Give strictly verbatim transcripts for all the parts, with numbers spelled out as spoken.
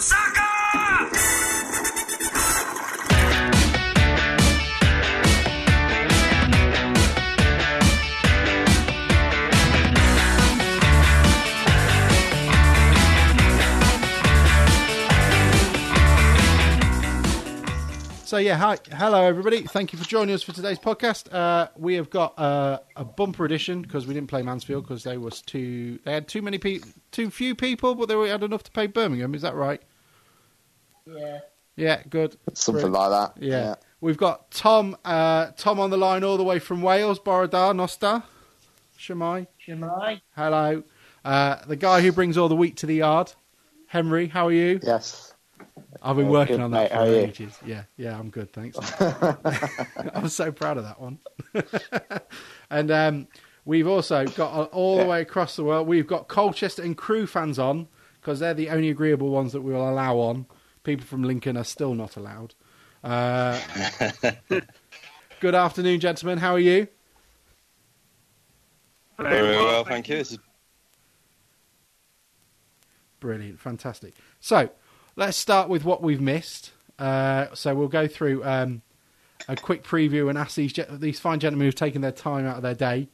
some soccer! So yeah, hi, hello everybody. Thank you for joining us for today's podcast. Uh, we have got uh, a bumper edition because we didn't play Mansfield because they was too. They had too many people, too few people, but they had enough to play Birmingham. Is that right? Yeah. Yeah, good. Something Great. like that. Yeah. yeah. We've got Tom. Uh, Tom on the line all the way from Wales. Borodar Nostar. Shemai. Shemai. Hello. Uh, the guy who brings all the wheat to the yard. Henry, how are you? Yes. I've been oh, working good, on that mate. for How ages. Yeah, yeah, I'm good, thanks. I'm so proud of that one. And um, we've also got all yeah. the way across the world, we've got Colchester and Crewe fans on, because they're the only agreeable ones that we will allow on. People from Lincoln are still not allowed. Uh, good afternoon, gentlemen. How are you? Very well, well thank you. you. Brilliant, fantastic. So, let's start with what we've missed. Uh, so we'll go through um, a quick preview and ask these, these fine gentlemen who've taken their time out of their day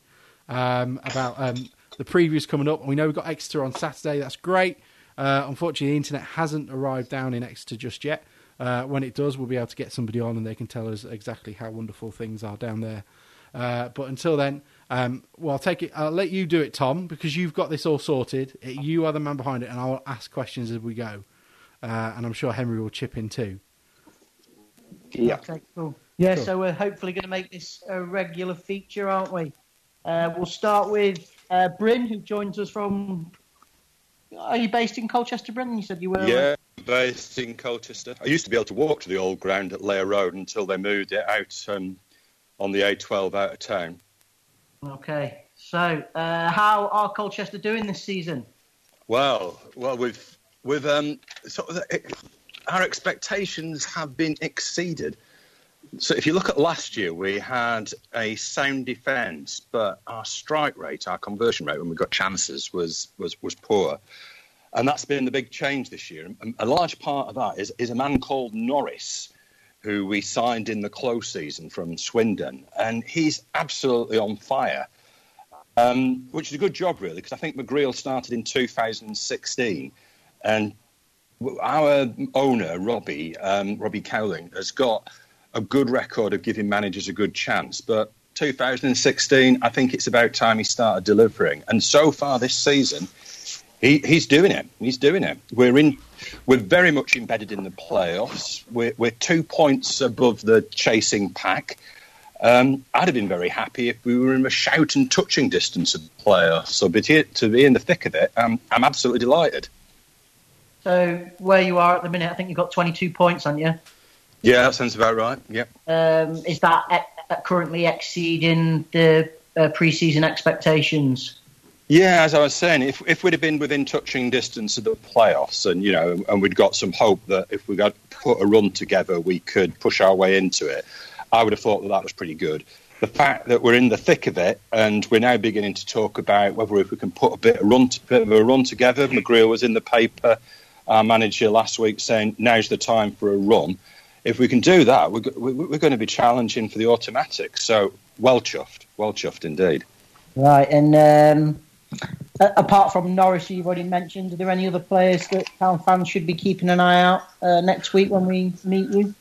um, about um, the previews coming up. And we know we've got Exeter on Saturday. That's great. Uh, unfortunately, the internet hasn't arrived down in Exeter just yet. Uh, when it does, we'll be able to get somebody on and they can tell us exactly how wonderful things are down there. Uh, but until then, um, well, I'll take it. I'll let you do it, Tom, because you've got this all sorted. You are the man behind it, and I'll ask questions as we go. Uh, and I'm sure Henry will chip in too. Yeah. Okay, cool. Yeah, cool. So we're hopefully going to make this a regular feature, aren't we? Uh, we'll start with uh, Bryn, who joins us from... Are you based in Colchester, Bryn? You said you were. Yeah, based in Colchester. I used to be able to walk to the old ground at Layer Road until they moved it out um, on the A twelve out of town. Okay. So uh, how are Colchester doing this season? Well, well, we've... With um, sort of the, our expectations have been exceeded. So if you look at last year, we had a sound defence, but our strike rate, our conversion rate when we got chances was was, was poor. And that's been the big change this year. And a large part of that is, is a man called Norris, who we signed in the close season from Swindon. And he's absolutely on fire, um, which is a good job, really, because I think McGreal started in two thousand sixteen. And our owner, Robbie, um, Robbie Cowling, has got a good record of giving managers a good chance. But two thousand sixteen, I think it's about time he started delivering. And so far this season, he, he's doing it. He's doing it. We're in. We're very much embedded in the playoffs. We're, we're two points above the chasing pack. Um, I'd have been very happy if we were in a shout and touching distance of the playoffs. So but here, to be in the thick of it, um, I'm absolutely delighted. So where you are at the minute, I think you've got twenty-two points, haven't you? Yeah, that sounds about right, yeah. Um, is that ex- currently exceeding the uh, pre-season expectations? Yeah, as I was saying, if if we'd have been within touching distance of the playoffs and, you know, and we'd got some hope that if we got put a run together, we could push our way into it, I would have thought that that was pretty good. The fact that we're in the thick of it and we're now beginning to talk about whether if we can put a bit of, run to, bit of a run together, McGreal was in the paper... our manager last week saying now's the time for a run. If we can do that, we're, we're going to be challenging for the automatic. So well chuffed, well chuffed indeed. Right, and um, apart from Norris, you've already mentioned, are there any other players that town fans should be keeping an eye out uh, next week when we meet you?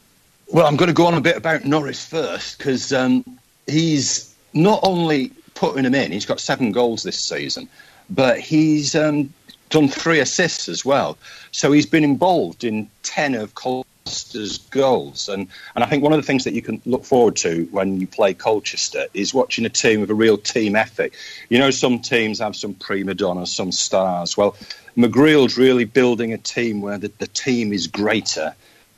Well, I'm going to go on a bit about Norris first because um, he's not only putting him in, he's got seven goals this season, but he's... Um, done three assists as well. So he's been involved in ten of Colchester's goals. And, and I think one of the things that you can look forward to when you play Colchester is watching a team with a real team effort. You know, some teams have some prima donnas, some stars. Well, McGreal's really building a team where the, the team is greater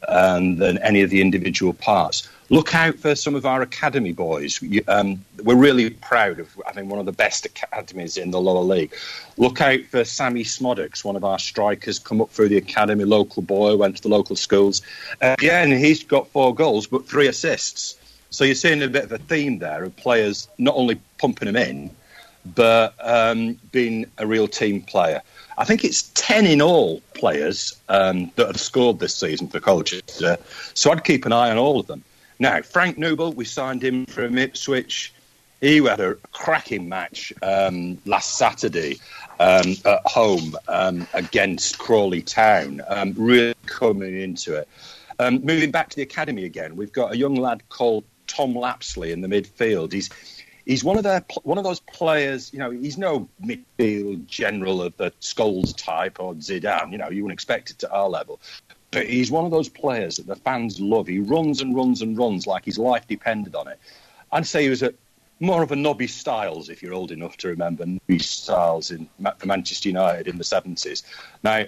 um, than any of the individual parts. Look out for some of our academy boys. You, um, we're really proud of having one of the best academies in the lower league. Look out for Sammy Smodics, one of our strikers, come up through the academy, local boy, went to the local schools. Uh, yeah, and he's got four goals, but three assists. So you're seeing a bit of a theme there of players not only pumping them in, but um, being a real team player. I think it's ten in all players um, that have scored this season for Colchester. So I'd keep an eye on all of them. Now, Frank Noble, we signed him from Ipswich. He had a cracking match um, last Saturday um, at home um, against Crawley Town, um, really coming into it. Um, moving back to the academy again, we've got a young lad called Tom Lapsley in the midfield. He's he's one of their one of those players. You know, he's no midfield general of the Scholes type or Zidane. You know, you wouldn't expect it at our level, but he's one of those players that the fans love. He runs and runs and runs like his life depended on it. I'd say he was a more of a Nobby Stiles, if you're old enough to remember Nobby Stiles in for Manchester United in the seventies. Now,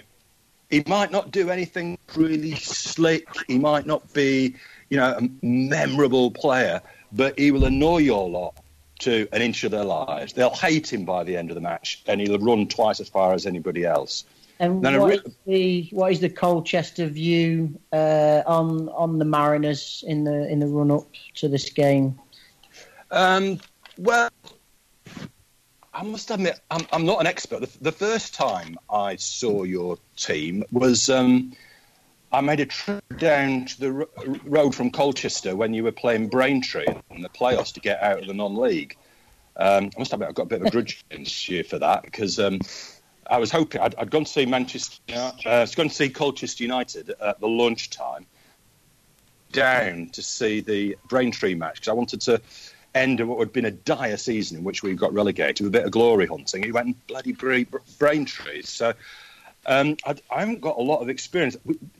he might not do anything really slick. He might not be, you know, a memorable player, but he will annoy your lot to an inch of their lives. They'll hate him by the end of the match, and he'll run twice as far as anybody else. And then what, re- is the, what is the Colchester view uh, on on the Mariners in the in the run up to this game? Um, well, I must admit, I'm, I'm not an expert. The, the first time I saw your team was um, I made a trip down to the ro- road from Colchester when you were playing Braintree in the playoffs to get out of the non-league. Um, I must admit, I've got a bit of a grudge against you for that because um, I was hoping I'd, I'd gone to see Manchester. Uh, I was going to see Colchester United at the lunchtime down to see the Braintree match because I wanted to end of what had been a dire season in which we got relegated with a bit of glory hunting. He went and bloody Braintree. So um, I, I haven't got a lot of experience.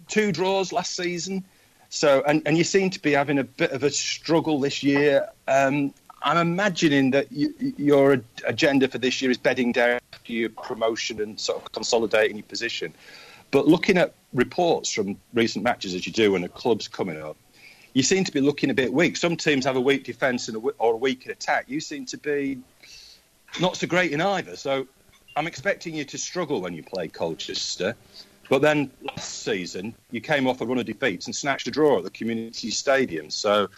Two draws last season. So and, and you seem to be having a bit of a struggle this year. Um, I'm imagining that you, your agenda for this year is bedding down after your promotion and sort of consolidating your position. But looking at reports from recent matches as you do when a club's coming up, you seem to be looking a bit weak. Some teams have a weak defence and a, or a weak attack. You seem to be not so great in either. So I'm expecting you to struggle when you play Colchester. But then last season, you came off a run of defeats and snatched a draw at the community stadium. So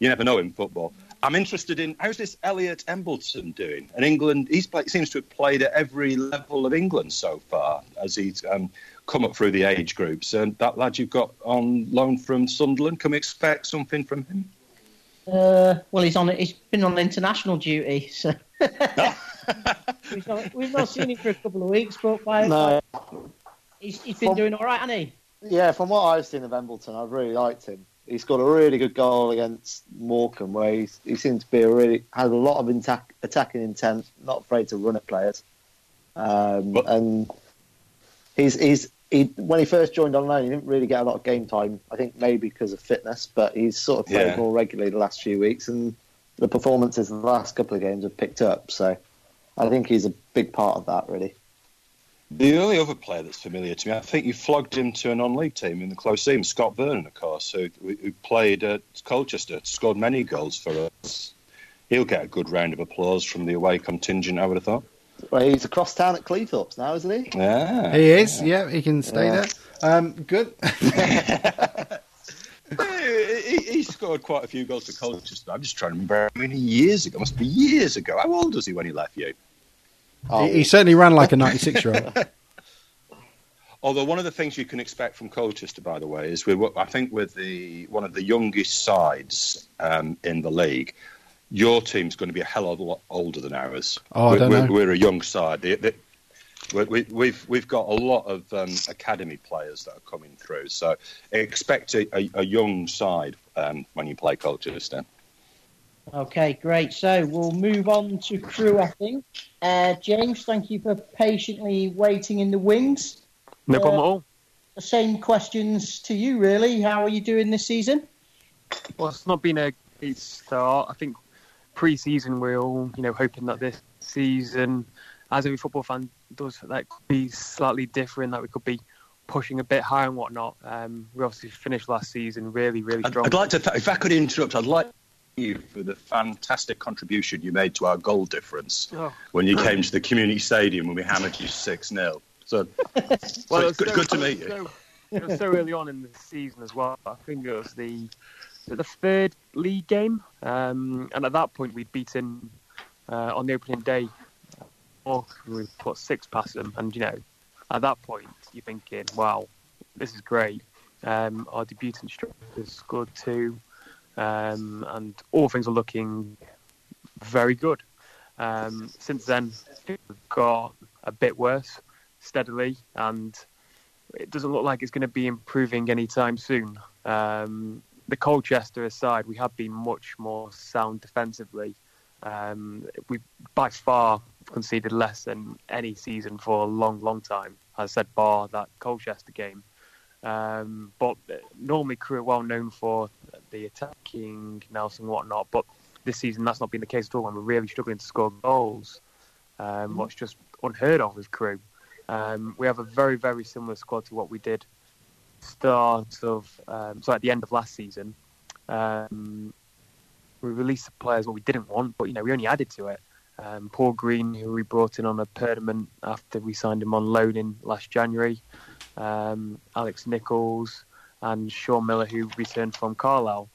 you never know in football. I'm interested in, how's this Elliot Embleton doing? In England, he seems to have played at every level of England so far as he's um, come up through the age groups. And that lad you've got on loan from Sunderland, can we expect something from him? Uh, well, he's on. He's been on international duty, so we've, not, we've not seen him for a couple of weeks. But by no. he's, he's been from, doing all right, hasn't he? Yeah, from what I've seen of Embleton, I've really liked him. He scored a really good goal against Morecambe, where he, he seemed to be a really had a lot of attack, attacking intent, not afraid to run at players. Um, and he's he's he when he first joined on loan, he didn't really get a lot of game time. I think maybe because of fitness, but he's sort of played yeah. more regularly the last few weeks, and the performances in the last couple of games have picked up. So I think he's a big part of that, really. The only other player that's familiar to me, I think you flogged him to a non-league team in the close team, Scott Vernon, of course, who, who played at Colchester, scored many goals for us. He'll get a good round of applause from the away contingent, I would have thought. Well, he's across town at Cleethorpes now, isn't he? Yeah. He is, yeah, yeah he can stay yeah. there. Um, good. he, he scored quite a few goals for Colchester. I'm just trying to remember how many years ago. It must be years ago. How old was he when he left you? Oh. He certainly ran like a ninety-six-year-old. Although one of the things you can expect from Colchester, by the way, is we're, I think we're the, one of the youngest sides um, in the league. Your team's going to be a hell of a lot older than ours. Oh, we're, I don't we're, know. We're a young side. They, they, we, we, we've we've got a lot of um, academy players that are coming through, so expect a, a, a young side um, when you play Colchester. Okay, great. So we'll move on to Crewe, I think. Uh, James, thank you for patiently waiting in the wings. No problem uh, at all. The same questions to you, really. How are you doing this season? Well, it's not been a great start. I think pre-season we're all, you know, hoping that this season, as every football fan does, that could be slightly different, that we could be pushing a bit high and whatnot. Um, we obviously finished last season really, really strong. I'd, I'd like to, th- if I could interrupt, I'd like you for the fantastic contribution you made to our goal difference oh. when you came to the community stadium when we hammered you six nil. So, well, so it's good, so, good to meet you. So, it was so early on in the season as well. I think it was the the third league game, um, and at that point we'd beaten uh, on the opening day. Or we put six past them, and you know at that point, you're thinking, wow, this is great. Um, our debutant strikers scored two, um, and all things are looking very good. Um, since then, it got a bit worse steadily, and it doesn't look like it's going to be improving anytime soon. Um, the Colchester side, we have been much more sound defensively. Um, we by far conceded less than any season for a long, long time. I said bar that Colchester game. Um, but normally Crewe are well known for the attacking nous and whatnot, but this season that's not been the case at all, and we're really struggling to score goals. Um, what's just unheard of with Crewe. Um, we have a very, very similar squad to what we did start of um, sorry, at the end of last season. Um, we released the players what we didn't want, but you know we only added to it. Um, Paul Green, who we brought in on a permanent after we signed him on loan in last January. Um, Alex Nichols and Sean Miller, who returned from Carlisle.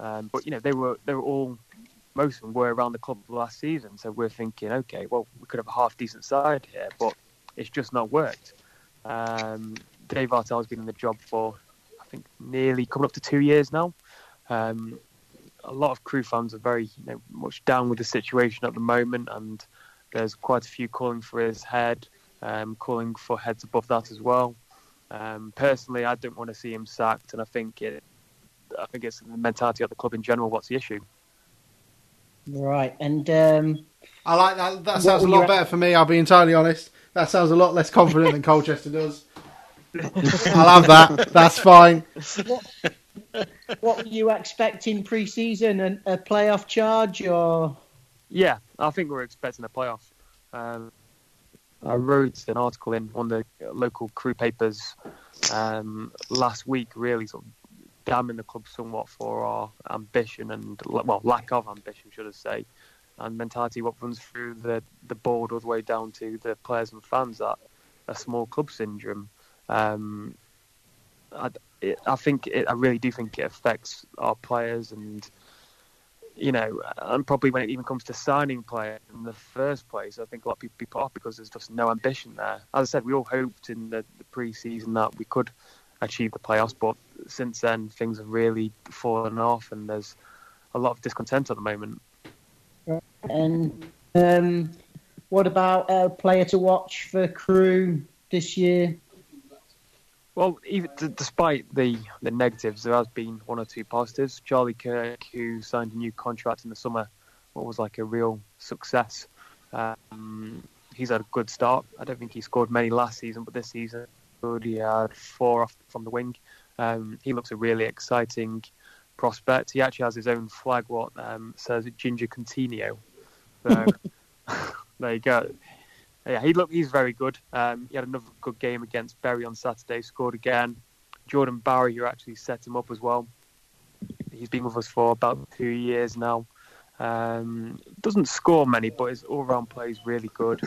Um, but you know they were they were all most of them were around the club last season, so we're thinking, okay, well we could have a half decent side here, but it's just not worked. Um, Dave Artel's been in the job for, I think, nearly coming up to two years now. Um, a lot of Crewe fans are very you know, much down with the situation at the moment, and there's quite a few calling for his head, um, calling for heads above that as well. Um, personally, I don't want to see him sacked, and I think it, I think it's the mentality of the club in general. What's the issue? Right, and um, I like that. That sounds a lot at- better for me. I'll be entirely honest. That sounds a lot less confident than Colchester does. I'll have that. That's fine. What, what were you expecting pre-season? An, a playoff charge, or? Yeah, I think we were expecting a playoff. Um, I wrote an article in one of the local Crewe papers um, last week, really sort of damning the club somewhat for our ambition and, well, lack of ambition, should I say. And mentality, what runs through the, the board all the way down to the players and fans, that a small club syndrome. Um, I, it, I think it, I really do think it affects our players, and you know, and probably when it even comes to signing players in the first place, I think a lot of people be put off because there's just no ambition there. As I said, we all hoped in the, the pre-season that we could achieve the playoffs, but since then things have really fallen off, and there's a lot of discontent at the moment. And um, what about a player to watch for Crewe this year? Well, even d- despite the, the negatives, there has been one or two positives. Charlie Kirk, who signed a new contract in the summer, what was like a real success. Um, he's had a good start. I don't think he scored many last season, but this season he had four off from the wing. Um, he looks a really exciting prospect. He actually has his own flag, what um, says Ginger Contigno. So there you go. Yeah, he look he's very good. Um, he had another good game against Bury on Saturday. Scored again. Jordan Barry, who actually set him up as well. He's been with us for about two years now. Um, doesn't score many, but his all-round play is really good.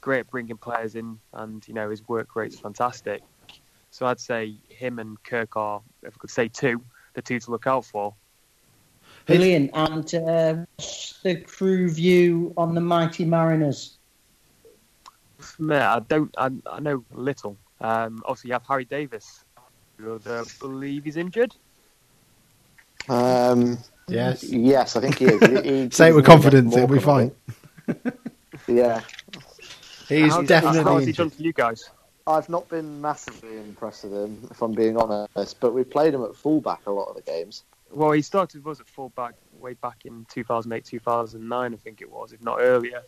Great at bringing players in, and you know his work rate's fantastic. So I'd say him and Kirk are, if I could say two, the two to look out for. Brilliant. And uh, what's the Crewe view on the Mighty Mariners? Yeah, I don't. I, I know little. Um, obviously, you have Harry Davis. Who I believe he's injured. Um, yes. Yes, I think he is. He, he say it with confidence, it'll be fine. Yeah. He's how's, definitely how's injured. He done for you guys? I've not been massively impressed with him, if I'm being honest, but we played him at fullback a lot of the games. Well, he started with us at fullback way back in two thousand eight, two thousand nine, I think it was, if not earlier.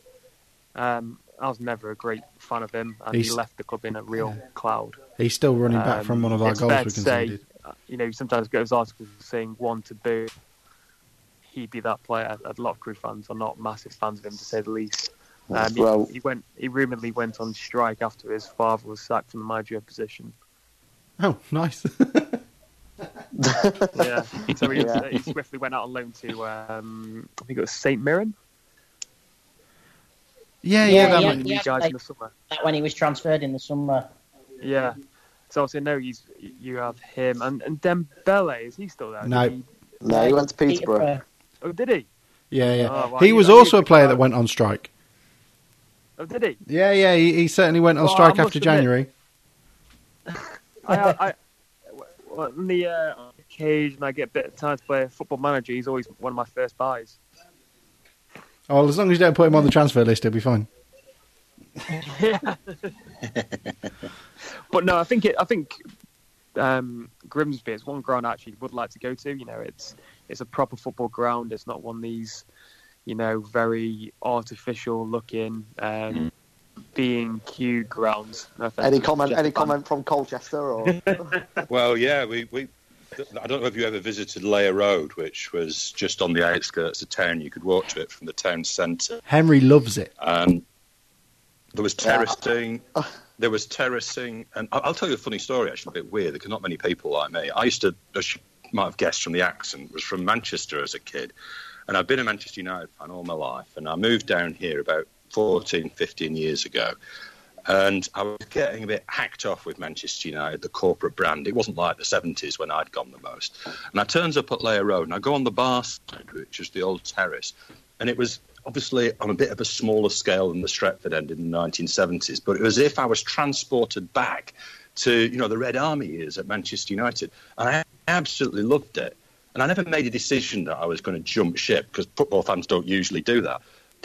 Um, I was never a great fan of him, and He's, he left the club in a real cloud. He's still running back um, from one of our goals we conceded. Say, you know, sometimes goes articles saying one to boo. He'd be that player. A lot of Crewe fans are not massive fans of him, to say the least. Um, he, well, he went. He rumoredly went on strike after his father was sacked from the manager position. Oh, nice! Yeah, so he, yeah. he swiftly went out on loan to um, I think it was St Mirren. Yeah, yeah, yeah that yeah, one. Yeah, guys in the summer. That when he was transferred in the summer. Yeah, so obviously no, he's you have him and and Dembele. Is he still there? No, he, no, he went to Peterborough. Peterborough. Oh, did he? Yeah, yeah. Oh, well, he was also a player that went on strike. Oh, did he? Yeah, yeah, he, he certainly went on well, strike after admit, January. I, I, on the uh, occasion I get a bit of time to play Football Manager, he's always one of my first buys. Oh, well, as long as you don't put him on the transfer list, he'll be fine. Yeah. But no, I think it, I think um, Grimsby is one ground I actually would like to go to. You know, it's it's a proper football ground. It's not one of these, you know, very artificial looking, um, being Q grounds. No any comment? Any comment from Colchester? Or well, yeah, we, we. I don't know if you ever visited Layer Road, which was just on the outskirts of town. You could walk to it from the town centre. Henry loves it. Um, there was terracing. Yeah. There was terracing, and I'll tell you a funny story. Actually, a bit weird. There's not many people like me. I used to, as you might have guessed from the accent, was from Manchester as a kid, and I've been a Manchester United fan all my life. And I moved down here about fourteen, fifteen years ago, and I was getting a bit hacked off with Manchester United, the corporate brand. It wasn't like the seventies when I'd gone the most. And I turns up at Layer Road, and I go on the bar side, which is the old terrace, and it was obviously on a bit of a smaller scale than the Stretford End in the nineteen seventies, but it was as if I was transported back to, you know, the Red Army years at Manchester United. And I absolutely loved it. And I never made a decision that I was going to jump ship, because football fans don't usually do that.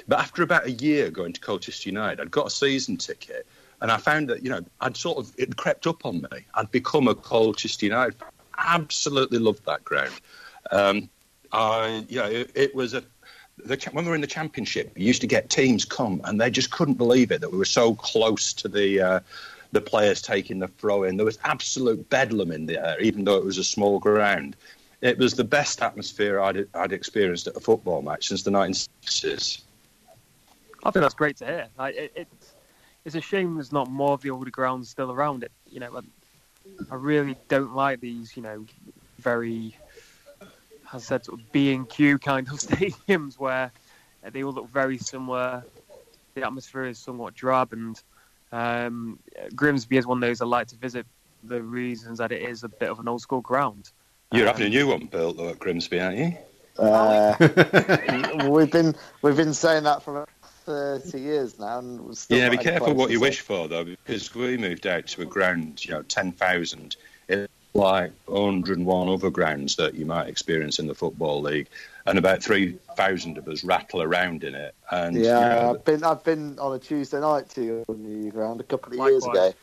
But after about a year going to Colchester United, I'd got a season ticket, and I found that, you know, I'd sort of, it crept up on me. I'd become a Colchester United fan. Absolutely loved that ground. Um, I, you know, it, it was a, The, when we were in the Championship, we used to get teams come, and they just couldn't believe it that we were so close to the uh, the players taking the throw-in. There was absolute bedlam in the air, even though it was a small ground. It was the best atmosphere I'd, I'd experienced at a football match since the nineteen sixties. I think that's great to hear. Like, it, it, it's a shame there's not more of the older grounds still around it. You know, I, I really don't like these, you know, very... I said sort of B and Q kind of stadiums where they all look very similar. The atmosphere is somewhat drab, and um, Grimsby is one of those I like to visit. The reasons that it is a bit of an old school ground. You're um, having a new one built though at Grimsby, aren't you? Uh, we've been we've been saying that for thirty years now, and we're still yeah. Be careful what you wish for though, because we moved out to a ground, you know, ten thousand. Like one hundred and one other grounds that you might experience in the Football League, and about three thousand of us rattle around in it. And yeah, you know, I've been I've been on a Tuesday night to your new ground a couple of likewise. years ago.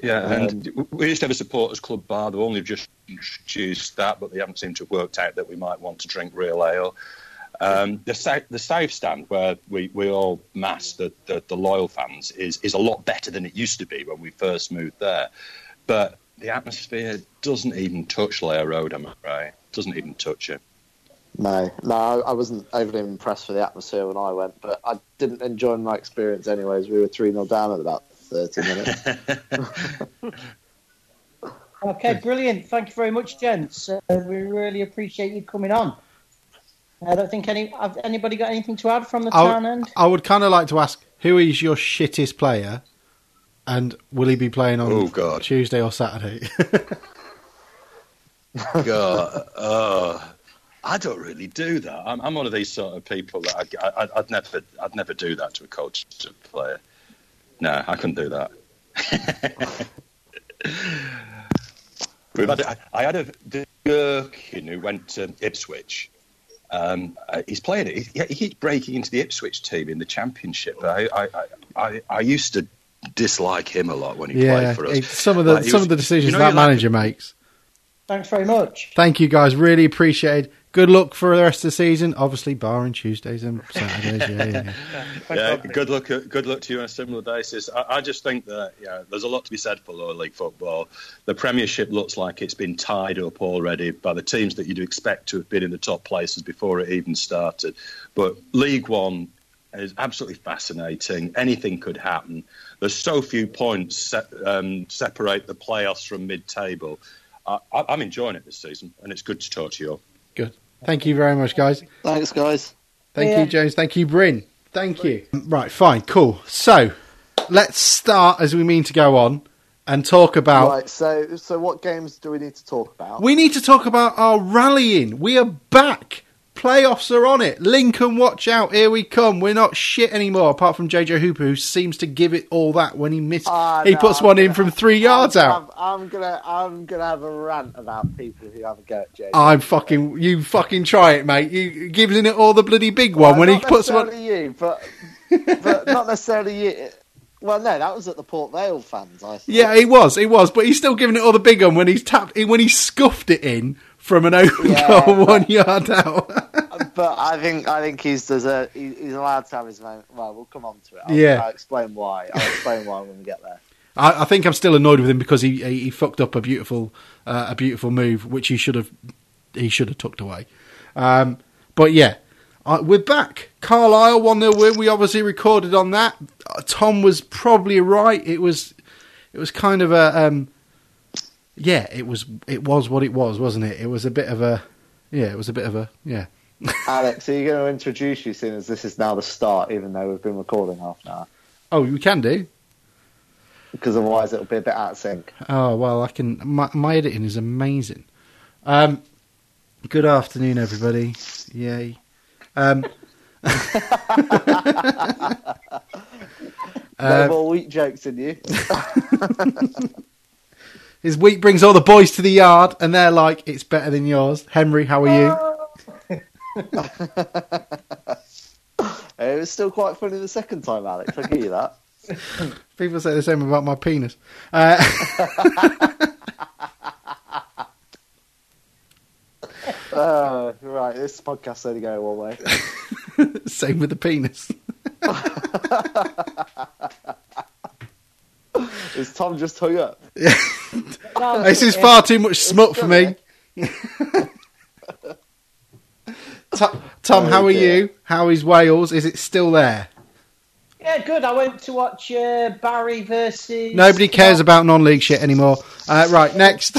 Yeah, and um, we used to have a supporters club bar. They've only just introduced that, but they haven't seemed to have worked out that we might want to drink real ale. Um, the south, the south stand where we, we all mass the, the the loyal fans is is a lot better than it used to be when we first moved there, but. The atmosphere doesn't even touch Layer Road, I'm afraid. Doesn't even touch it. No, no, I wasn't overly impressed with the atmosphere when I went, but I didn't enjoy my experience anyways. We were three nil down at about thirty minutes. Okay, brilliant. Thank you very much, gents. Uh, we really appreciate you coming on. I don't think any have anybody got anything to add from the I town would, end? I would kind of like to ask, who is your shittest player? And will he be playing on oh, God. Tuesday or Saturday? God, uh, I don't really do that. I'm, I'm one of these sort of people that I, I, I'd never, I'd never do that to a Colchester player. No, I couldn't do that. had, I, I had a Gherkin who went to Ipswich. Um, he's playing it. He, he keeps breaking into the Ipswich team in the Championship. I, I, I, I used to. Dislike him a lot when he yeah, played for us. Some of the like some was, of the decisions you know, that manager like... makes. Thanks very much. Thank you guys, really appreciated. Good luck for the rest of the season. Obviously, barring Tuesdays and Saturdays. yeah, yeah. yeah, yeah good luck. Good luck to you on a similar basis. I, I just think that yeah, there's a lot to be said for lower league football. The Premiership looks like it's been tied up already by the teams that you'd expect to have been in the top places before it even started. But League One. It's absolutely fascinating. Anything could happen. There's so few points se- um, separate the playoffs from mid-table. I- I- I'm enjoying it this season, and it's good to talk to you all. Good. Thank you very much, guys. Thanks, guys. Thank yeah. you, James. Thank you, Bryn. Thank you. Right, fine, cool. So, let's start, as we mean to go on, and talk about... Right, so, so what games do we need to talk about? We need to talk about our rallying. We are back. playoffs are on it. Lincoln, watch out. Here we come. We're not shit anymore, apart from J J Hooper, who seems to give it all that when he misses. Oh, he no, puts I'm one gonna, in from three I'm yards gonna, out. I'm, I'm going I'm gonna to have a rant about people who have a go at J J. I'm fucking... You fucking try it, mate. You giving it all the bloody big one well, when he puts one... Not necessarily you, but, but not necessarily you... Well, no, that was at the Port Vale fans, I think. Yeah, he was, he was, but he's still giving it all the big one when he's tapped, when he scuffed it in from an open yeah, goal but, one yard out. But I think I think he's deserved, he, he's allowed to have his moment. Well, we'll come on to it. I'll, yeah. I'll explain why. I'll explain why when we get there. I, I think I'm still annoyed with him because he he, he fucked up a beautiful uh, a beautiful move which he should have he should have tucked away. Um, but yeah. Uh, we're back. Carlisle one nil win. We obviously recorded on that. Uh, Tom was probably right. It was, it was kind of a, um, yeah. It was, it was what it was, wasn't it? It was a bit of a, yeah. It was a bit of a, yeah. Alex, are you going to introduce you, soon as this is now the start, even though we've been recording half an hour? Oh, we can do. Because otherwise, it'll be a bit out of sync. Oh well, I can. My, my editing is amazing. Um, good afternoon, everybody. Yay. Um, no more wheat jokes in you. His wheat brings all the boys to the yard, and they're like, "It's better than yours." Henry, how are you? It was still quite funny the second time, Alex. I'll give you that. People say the same about my penis. Uh, Uh, right, this podcast's only going one way. Same with the penis. Is Tom just hung up? Yeah. No, this is far too much smut for me. Tom, Tom oh, how are dear. you? How is Wales? Is it still there? Yeah, good. I went to watch uh, Barry versus... Nobody cares about non-league shit anymore. Uh, right, next.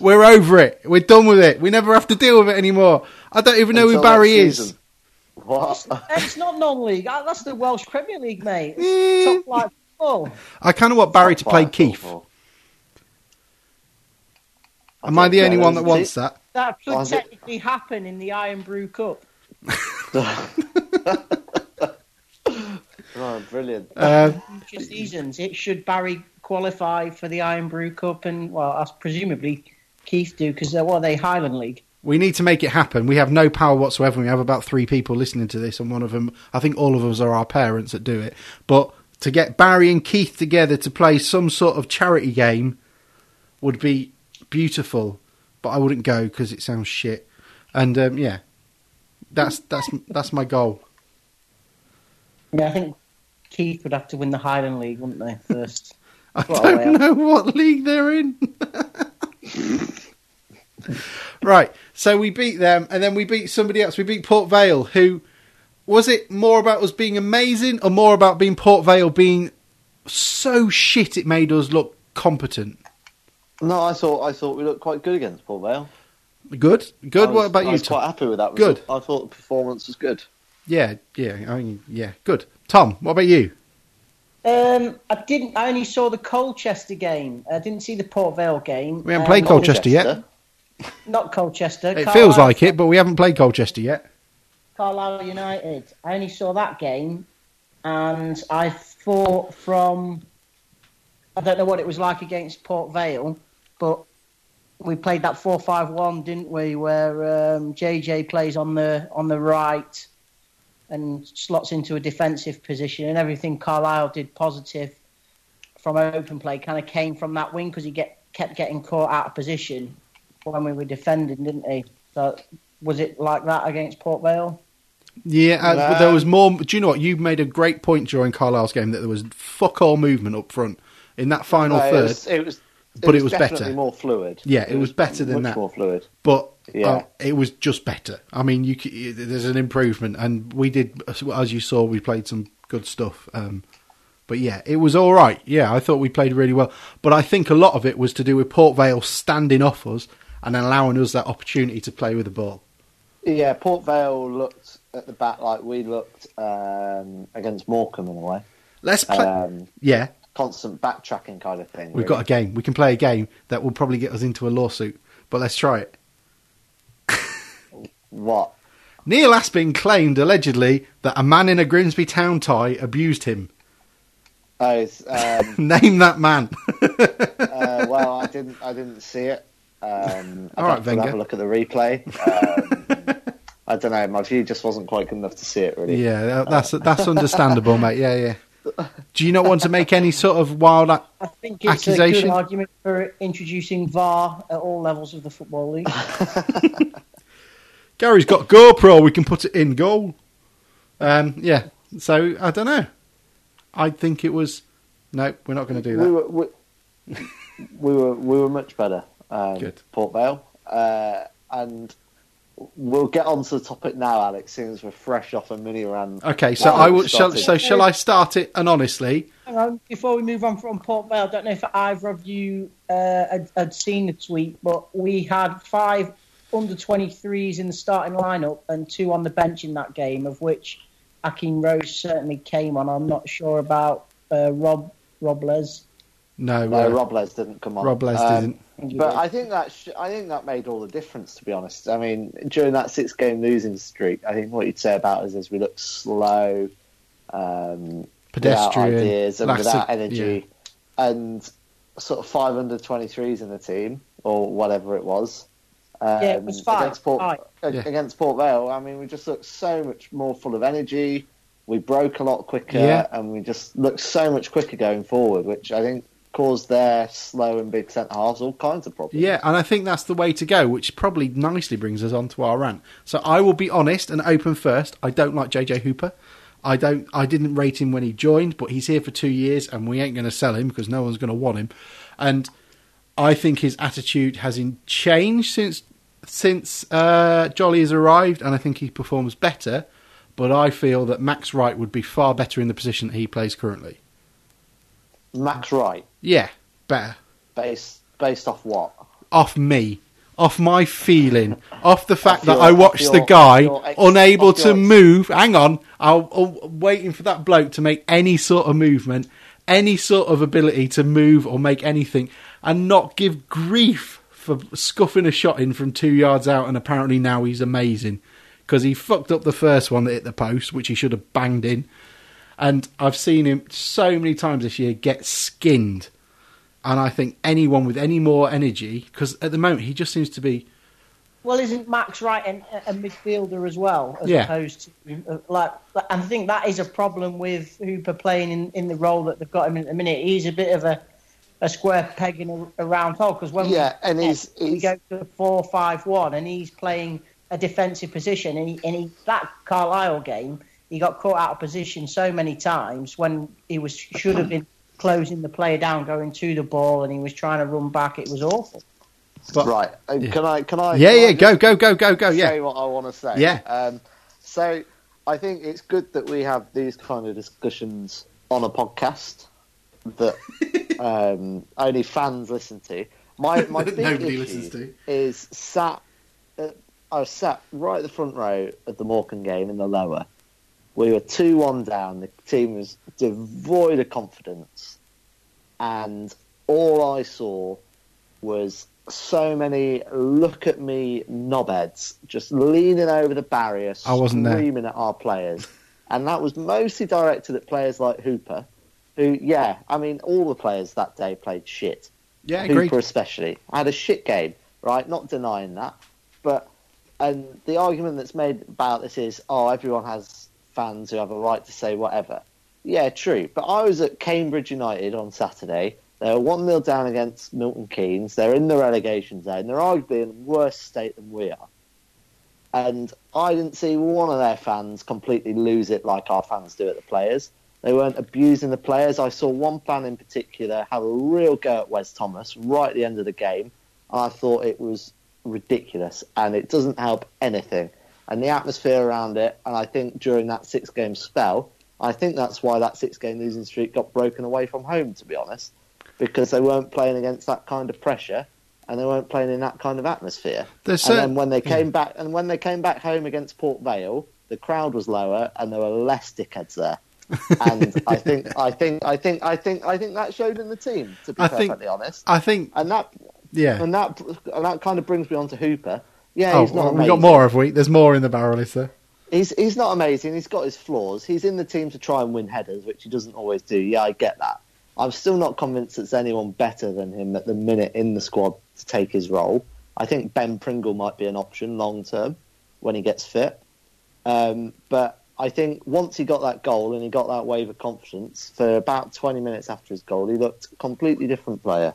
We're over it. We're done with it. We never have to deal with it anymore. I don't even know Until who Barry is. What? It's, it's not non-league. That's the Welsh Premier League, mate. It's top-flight football. I kind of want Barry to play Keith. I Am I the only one that wants it? that? That could technically it? happen in the Iron Brew Cup. Oh, brilliant. Uh, future seasons, it should Barry qualify for the Iron Brew Cup and, well, as presumably Keith do, because they're, what are they, Highland League? We need to make it happen. We have no power whatsoever. We have about three people listening to this, and one of them, I think all of us are our parents that do it. But to get Barry and Keith together to play some sort of charity game would be beautiful, but I wouldn't go because it sounds shit. And, um, yeah, that's that's that's my goal. Yeah, I think Keith would have to win the Highland League, wouldn't they, first? I well, don't know what league they're in. Right, so we beat them, and then we beat somebody else. We beat Port Vale, who... Was it more about us being amazing, or more about being Port Vale being so shit it made us look competent? No, I thought I thought we looked quite good against Port Vale. Good? Good? Was, what about you? I was you, quite Tom? happy with that result. Good. I thought the performance was good. Yeah, yeah, I mean, yeah, good. Tom, what about you? Um, I didn't. I only saw the Colchester game. I didn't see the Port Vale game. We haven't um, played Colchester yet. Not Colchester. It Carlisle, feels like it, but we haven't played Colchester yet. Carlisle United. I only saw that game, and I thought from... I don't know what it was like against Port Vale, but we played that four five one, didn't we, where um, J J plays on the on the right... and slots into a defensive position, and everything Carlisle did positive from open play kind of came from that wing because he get, kept getting caught out of position when we were defending, didn't he? So was it like that against Port Vale? Yeah, uh, no. There was more... Do you know what? You made a great point during Carlisle's game that there was fuck all movement up front in that final no, third. It was, it was, but it was, it was definitely better. more fluid. Yeah, it, it was, was better than much that. Much more fluid. But... Yeah, uh, it was just better. I mean, you, you, there's an improvement, and we did, as you saw, we played some good stuff. Um, but yeah, it was all right. Yeah, I thought we played really well, but I think a lot of it was to do with Port Vale standing off us and allowing us that opportunity to play with the ball. Yeah, Port Vale looked at the back like we looked um, against Morecambe in a way. Let's play. Um, yeah, constant backtracking kind of thing. We've really. got a game. We can play a game that will probably get us into a lawsuit, but let's try it. What? Neil Aspin claimed, allegedly, that a man in a Grimsby Town tie abused him. Oh, um, name that man. uh, well, I didn't. I didn't see it. Um, All right, Wenger. Have a look at the replay. Um, I don't know. My view just wasn't quite good enough to see it, really. Yeah, that's that's understandable, mate. Yeah, yeah. Do you not want to make any sort of wild accusation? I think it's a good argument for introducing V A R at all levels of the football league. Gary's got GoPro. We can put it in goal. Um, yeah. So I don't know. I think it was. No, we're not going to do that. We were, we, we were, we were much better. Um, Good. Port Vale, uh, and we'll get on to the topic now, Alex. Since we're fresh off a mini rant. Okay, so I will. Shall, so shall I start it? And honestly, hang on, before we move on from Port Vale, I don't know if either of you uh, had, had seen the tweet, but we had five under twenty-threes in the starting lineup and two on the bench in that game, of which Akin Rose certainly came on. I'm not sure about uh, Rob Robles. No, no, uh, Robles didn't come on. Robles um, didn't. But I think that sh- I think that made all the difference, to be honest. I mean, during that six-game losing streak, I think what you'd say about us is we looked slow, um, pedestrian, without ideas and without of, energy, yeah. And sort of five under twenty-threes in the team or whatever it was. Um, yeah, it was five. Against Port, five. Yeah. Against Port Vale, I mean, we just looked so much more full of energy. We broke a lot quicker, yeah. And we just looked so much quicker going forward, which I think caused their slow and big centre-halves all kinds of problems. Yeah, and I think that's the way to go, which probably nicely brings us on to our rant. So I will be honest and open first. I don't like J J Hooper. I don't. I didn't rate him when he joined, but he's here for two years and we ain't going to sell him because no one's going to want him. And I think his attitude has changed since since uh, Jolly has arrived, and I think he performs better. But I feel that Max Wright would be far better in the position that he plays currently. Max Wright? Yeah, better. Based based off what? Off me. Off my feeling. Off the fact off that your, I watched your, the guy ex- unable to ex- move. Hang on. I'm waiting for that bloke to make any sort of movement, any sort of ability to move or make anything, and not give grief for scuffing a shot in from two yards out, and apparently now he's amazing. Because he fucked up the first one that hit the post, which he should have banged in. And I've seen him so many times this year get skinned. And I think anyone with any more energy, because at the moment he just seems to be... Well, isn't Max Wright a, a midfielder as well? As yeah. Opposed to, like, and I think that is a problem with Hooper playing in, in the role that they've got him in at the minute. He's a bit of a, a square peg in a, a round hole. Because when yeah, we, and he's, we he's... go to four five one and he's playing a defensive position. And, he, and he, that Carlisle game... He got caught out of position so many times when he was should have been closing the player down, going to the ball, and he was trying to run back. It was awful. But, right? Yeah. Can I? Can I? Yeah, can yeah. I go, go, go, go, go. Say yeah. What I want to say. Yeah. Um, so I think it's good that we have these kind of discussions on a podcast that um, only fans listen to. My my big Nobody issue listens to. Is sat. Uh, I was sat right at the front row at the Morecambe game in the lower. We were two one down. The team was devoid of confidence. And all I saw was so many look-at-me knobheads just leaning over the barrier, I wasn't screaming there. At our players. And that was mostly directed at players like Hooper, who, yeah, I mean, all the players that day played shit. Yeah, Hooper agreed. Especially. I had a shit game, right? Not denying that. But and the argument that's made about this is, oh, everyone has... fans who have a right to say whatever. Yeah, true. But I was at Cambridge United on Saturday. They were one nil down against Milton Keynes. They're in the relegation zone. They're arguably in a worse state than we are. And I didn't see one of their fans completely lose it like our fans do at the players. They weren't abusing the players. I saw one fan in particular have a real go at Wes Thomas right at the end of the game. And I thought it was ridiculous. And it doesn't help anything. And the atmosphere around it, and I think during that six-game spell, I think that's why that six-game losing streak got broken away from home, to be honest, because they weren't playing against that kind of pressure, and they weren't playing in that kind of atmosphere. There's and a, then when they came yeah. back, and when they came back home against Port Vale, the crowd was lower, and there were less dickheads there. And I think, I think, I think, I think, I think that showed in the team. To be I perfectly think, honest, I think, and that, yeah, and that, and that kind of brings me on to Hooper. Yeah, oh, he's not well, amazing. We've got more, have we? There's more in the barrel, is there? He's he's not amazing. He's got his flaws. He's in the team to try and win headers, which he doesn't always do. Yeah, I get that. I'm still not convinced there's anyone better than him at the minute in the squad to take his role. I think Ben Pringle might be an option long-term when he gets fit. Um, but I think once he got that goal and he got that wave of confidence, for about twenty minutes after his goal, he looked a completely different player.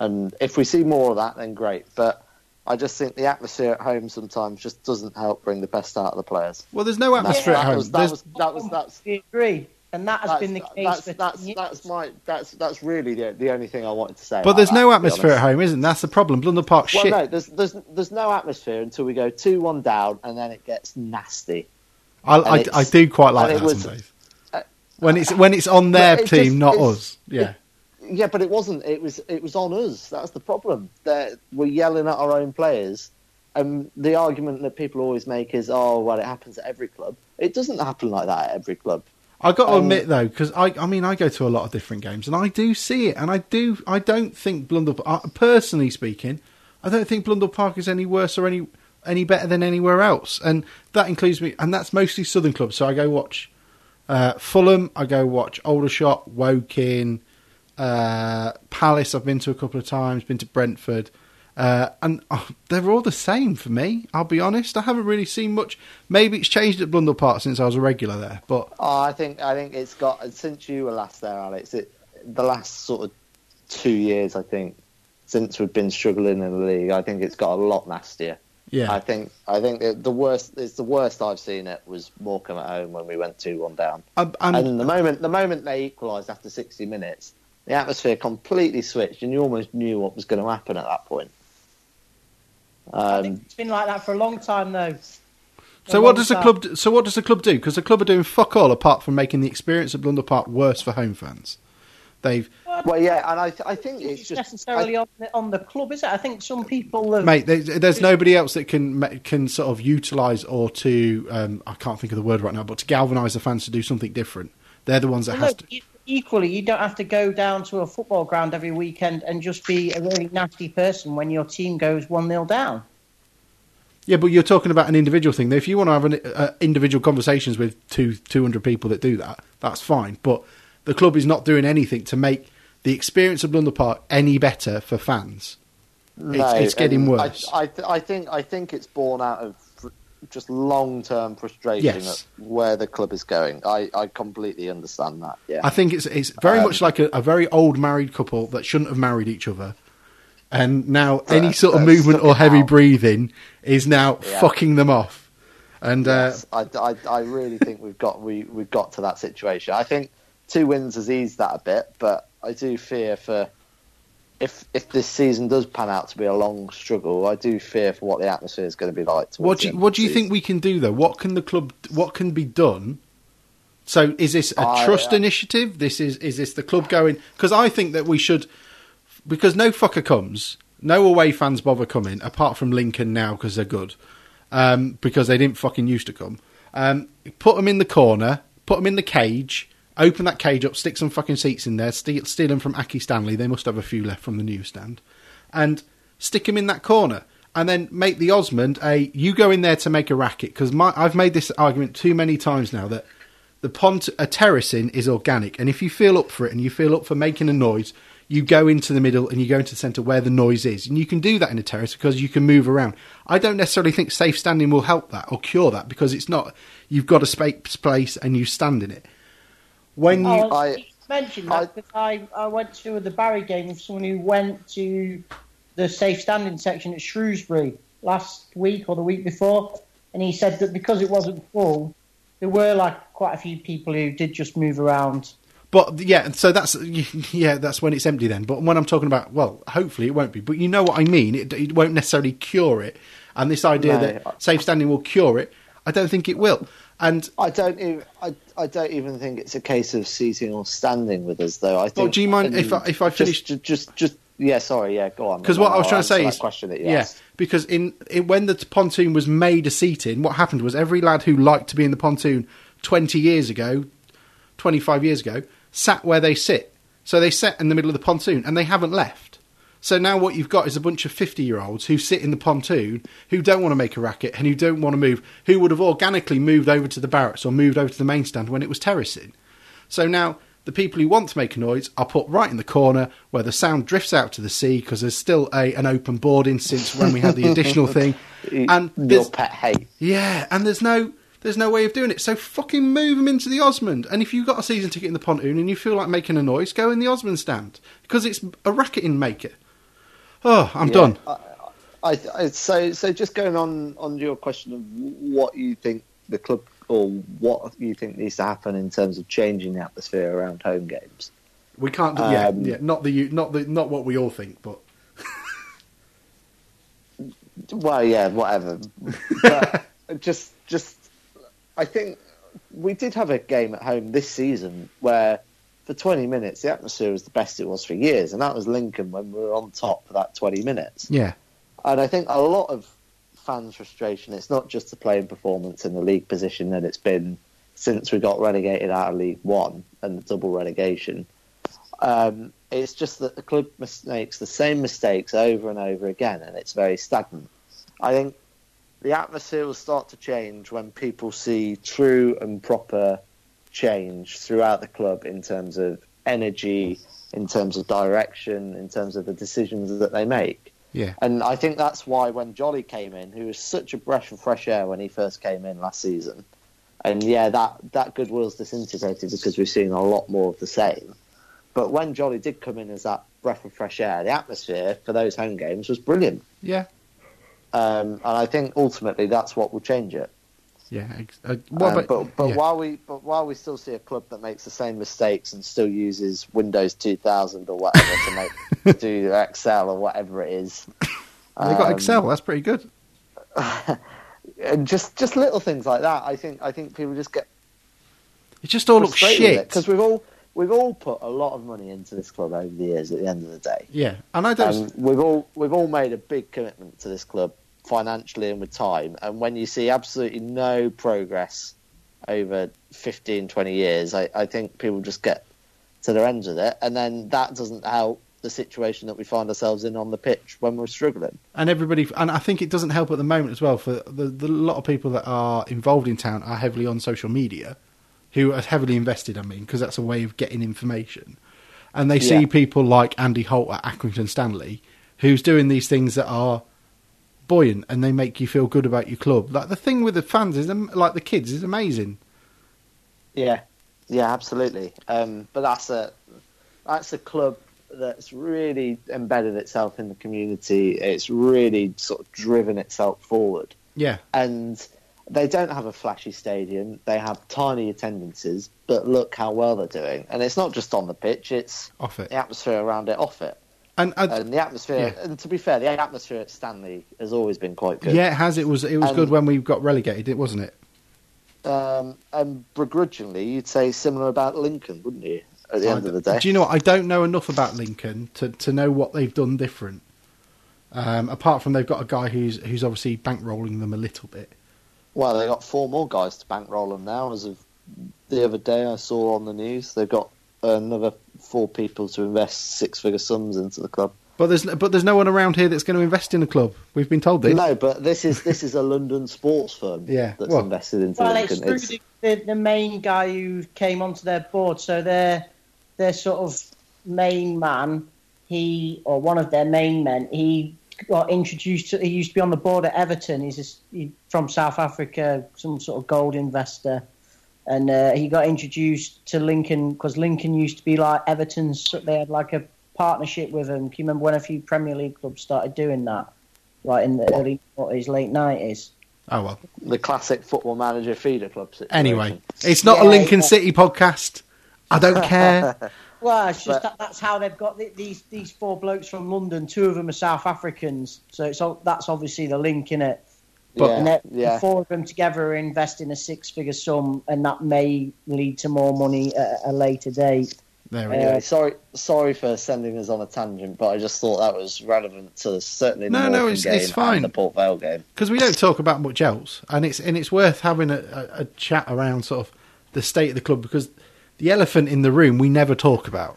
And if we see more of that, then great. But I just think the atmosphere at home sometimes just doesn't help bring the best out of the players. Well, there's no atmosphere at home. That was, that was, that's... I agree. And that has that's, been the case. That's for that's, years. that's my that's that's really the the only thing I wanted to say. But there's that, no atmosphere at home, isn't that's the problem? Blunder Park well, shit. Well, no, there's there's there's no atmosphere until we go two one down, and then it gets nasty. I I, I do quite like that was, some days. Uh, when it's when it's on their it team, just, not us. Yeah. It, yeah, but it wasn't. It was it was on us. That's the problem. That we're yelling at our own players. And the argument that people always make is, oh, well, it happens at every club. It doesn't happen like that at every club. I've got to admit, um, though, because I, I mean, I go to a lot of different games, and I do see it, and I do, I don't think Blundell Park, personally speaking, I don't think Blundell Park is any worse or any any better than anywhere else, and that includes me, and that's mostly Southern clubs. So I go watch uh, Fulham, I go watch Aldershot, Woking, uh, Palace. I've been to a couple of times, been to Brentford, uh, and oh, they're all the same for me. I'll be honest, I haven't really seen much. Maybe it's changed at Blundell Park since I was a regular there, but oh, I think I think it's got since you were last there, Alex. It, the last sort of two years, I think, since we've been struggling in the league, I think it's got a lot nastier. Yeah, I think I think it, the worst it's the worst I've seen it was Morecambe at home when we went two one down, I'm, I'm, and the moment the moment they equalised after sixty minutes, the atmosphere completely switched, and you almost knew what was going to happen at that point. Um, I think it's been like that for a long time, though. So what does the club? So what does the club do? Because the club are doing fuck all apart from making the experience at Blundell Park worse for home fans. They've well, yeah, and I, th- I think it's, it's just necessarily I, on, the, on the club, is it? I think some people, have, mate. There's, there's nobody else that can can sort of utilise or to um, I can't think of the word right now, but to galvanise the fans to do something different. They're the ones that well, has no, to. Equally, you don't have to go down to a football ground every weekend and just be a really nasty person when your team goes one nil down. Yeah, but you're talking about an individual thing. If you want to have an, uh, individual conversations with two, two hundred people that do that, that's fine. But the club is not doing anything to make the experience of Blundell Park any better for fans. No, it's, it's getting worse. I, I, th- I, think, I think it's born out of fr- just long-term frustration yes. at where the club is going. I, I completely understand that. Yeah, I think it's, it's very um, much like a, a very old married couple that shouldn't have married each other. And now any uh, sort of uh, movement or heavy out. breathing is now yeah. fucking them off. And yes, uh, I, I, I really think we've got we we've got to that situation. I think two wins has eased that a bit, but I do fear for if if this season does pan out to be a long struggle, I do fear for what the atmosphere is going to be like. What do you, what do you think we can do though? What can the club? What can be done? So is this a I, trust I, initiative? This is is this the club going? Because I think that we should. Because no fucker comes, no away fans bother coming, apart from Lincoln now because they're good, um, because they didn't fucking used to come. Um, put them in the corner, put them in the cage, open that cage up, stick some fucking seats in there, steal, steal them from Aki Stanley, they must have a few left from the newsstand, and stick them in that corner, and then make the Osmond a, you go in there to make a racket, because I've made this argument too many times now that the pont, a terracing is organic, and if you feel up for it and you feel up for making a noise, you go into the middle and you go into the centre where the noise is. And you can do that in a terrace because you can move around. I don't necessarily think safe standing will help that or cure that because it's not, you've got a space place and you stand in it. When oh, you I, mentioned that I, because I, I went to the Barry game with someone who went to the safe standing section at Shrewsbury last week or the week before. And he said that because it wasn't full, there were like quite a few people who did just move around. But yeah, so that's yeah, that's when it's empty then. But when I'm talking about, well, hopefully it won't be. But you know what I mean. It, it won't necessarily cure it. And this idea no. that safe standing will cure it, I don't think it will. And I don't even, I, I don't even think it's a case of seating or standing with us though. I think. Well, do you mind I mean, if I, if I finish? Just, just just yeah, sorry, yeah, go on. Because what I was trying to say is question that you yeah, asked. Because in, in when the pontoon was made a seating, what happened was every lad who liked to be in the pontoon twenty years ago, twenty-five years ago. Sat where they sit. So they sat in the middle of the pontoon and they haven't left. So now what you've got is a bunch of fifty-year-olds who sit in the pontoon, who don't want to make a racket and who don't want to move, who would have organically moved over to the barracks or moved over to the main stand when it was terracing. So now the people who want to make a noise are put right in the corner where the sound drifts out to the sea, because there's still a an open boarding since when we had the additional thing. And your pet hate. Yeah, and there's no... There's no way of doing it, so fucking move them into the Osmond. And if you've got a season ticket in the pontoon and you feel like making a noise, go in the Osmond stand, because it's a racketing maker. Oh, I'm yeah, done. I, I, I, so, so just going on, on your question of what you think the club, or what you think needs to happen in terms of changing the atmosphere around home games. We can't. Do, yeah, um, yeah, not the not the not what we all think, but. Well, yeah, whatever. But just just. I think we did have a game at home this season where for twenty minutes the atmosphere was the best it was for years, and that was Lincoln when we were on top for that twenty minutes. Yeah. And I think a lot of fans' frustration, it's not just the playing performance in the league position that it's been since we got relegated out of League One and the double relegation. Um, it's just that the club makes the same mistakes over and over again, and it's very stagnant. I think the atmosphere will start to change when people see true and proper change throughout the club in terms of energy, in terms of direction, in terms of the decisions that they make. Yeah. And I think that's why when Jolly came in, who was such a breath of fresh air when he first came in last season, and yeah, that, that goodwill's disintegrated because we've seen a lot more of the same. But when Jolly did come in as that breath of fresh air, the atmosphere for those home games was brilliant. Yeah. Um, and I think ultimately that's what will change it. Yeah, uh, well, um, but but, but yeah. while we but while we still see a club that makes the same mistakes and still uses Windows two thousand or whatever to make to do Excel or whatever it is, um, they got Excel. That's pretty good. And just just little things like that. I think I think people just get it just all looks shit because we've all. We've all put a lot of money into this club over the years. At the end of the day, yeah, and I don't. Um, we've all we've all made a big commitment to this club financially and with time. And when you see absolutely no progress over fifteen, twenty years, I, I think people just get to their ends with it, and then that doesn't help the situation that we find ourselves in on the pitch when we're struggling. And everybody, and I think it doesn't help at the moment as well. For the, the lot of people that are involved in town are heavily on social media. Who are heavily invested, I mean, because that's a way of getting information. And they see yeah. people like Andy Holt at Accrington Stanley, who's doing these things that are buoyant and they make you feel good about your club. Like, the thing with the fans, is like the kids, is amazing. Yeah, yeah, absolutely. Um, but that's a, that's a club that's really embedded itself in the community. It's really sort of driven itself forward. Yeah. And they don't have a flashy stadium. They have tiny attendances, but look how well they're doing. And it's not just on the pitch; it's off it. The atmosphere around it, off it, and, and, and the atmosphere. Yeah. And to be fair, the atmosphere at Stanley has always been quite good. Yeah, it has. It was. It was and, good when we got relegated, it wasn't it? Um, and begrudgingly, you'd say similar about Lincoln, wouldn't you? At the I, end of the day, do you know what? I don't know enough about Lincoln to to know what they've done different. Um, apart from they've got a guy who's who's obviously bankrolling them a little bit. Well, they got four more guys to bankroll them now. As of the other day, I saw on the news they've got another four people to invest six-figure sums into the club. But there's but there's no one around here that's going to invest in the club. We've been told this. No, but this is this is a London sports firm. Yeah, that's well, invested into well, Lincoln. Well, it's the, the main guy who came onto their board. So their their sort of main man, he or one of their main men, he. Got introduced to, he used to be on the board at Everton. He's just, he, from South Africa, some sort of gold investor, and uh, he got introduced to Lincoln because Lincoln used to be like Everton's. They had like a partnership with him. Can you remember when a few Premier League clubs started doing that, like in the what? early noughties, late nineties? Oh well, the classic Football Manager feeder club situation. Anyway, it's not yeah, a Lincoln yeah. City podcast. I don't care. Well, it's just but, that, that's how they've got the, these these four blokes from London. Two of them are South Africans, so it's all, that's obviously the link, innit? But yeah, and it? Yeah. The four of them together are investing a six-figure sum, and that may lead to more money at a later date. There we uh, go. Sorry, sorry for sending us on a tangent, but I just thought that was relevant to certainly the no, Morgan no, it's, game it's fine. And the Port Vale game, because we don't talk about much else, and it's and it's worth having a, a, a chat around sort of the state of the club because. The elephant in the room we never talk about,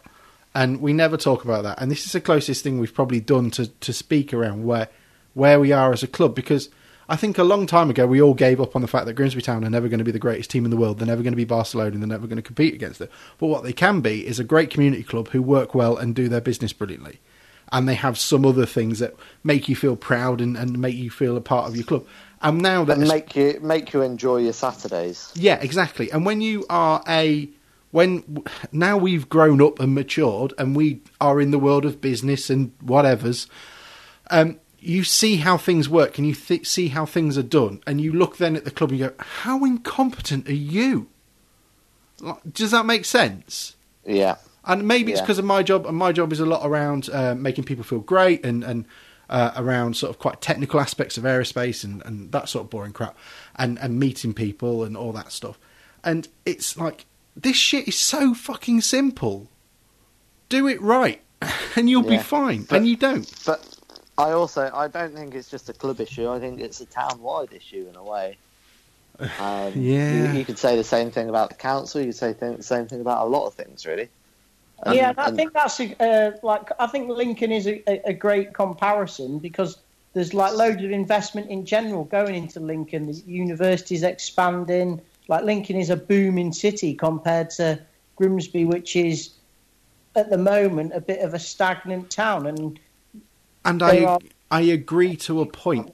And we never talk about that. And this is the closest thing we've probably done to, to speak around where where we are as a club, because I think a long time ago we all gave up on the fact that Grimsby Town are never going to be the greatest team in the world. They're never going to be Barcelona and they're never going to compete against them. But what they can be is a great community club who work well and do their business brilliantly. And they have some other things that make you feel proud and, and make you feel a part of your club. And now that and make you make you enjoy your Saturdays. Yeah, exactly. And when you are a When now we've grown up and matured and we are in the world of business and whatevers, um, you see how things work and you th- see how things are done. And you look then at the club and you go, how incompetent are you? Like, does that make sense? Yeah. And maybe yeah. it's because of my job. And my job is a lot around uh, making people feel great and, and uh, around sort of quite technical aspects of aerospace and, and that sort of boring crap and, and meeting people and all that stuff. And it's like... this shit is so fucking simple. Do it right, and you'll yeah. be fine. But, and you don't. But I also, I don't think it's just a club issue. I think it's a town-wide issue in a way. Um, yeah. You, you could say the same thing about the council. You could say th- the same thing about a lot of things, really. Um, yeah, I and... think that's a, uh, like I think Lincoln is a, a great comparison because there's like loads of investment in general going into Lincoln. The university's expanding. Like, Lincoln is a booming city compared to Grimsby, which is, at the moment, a bit of a stagnant town. And and I are... I agree to a point,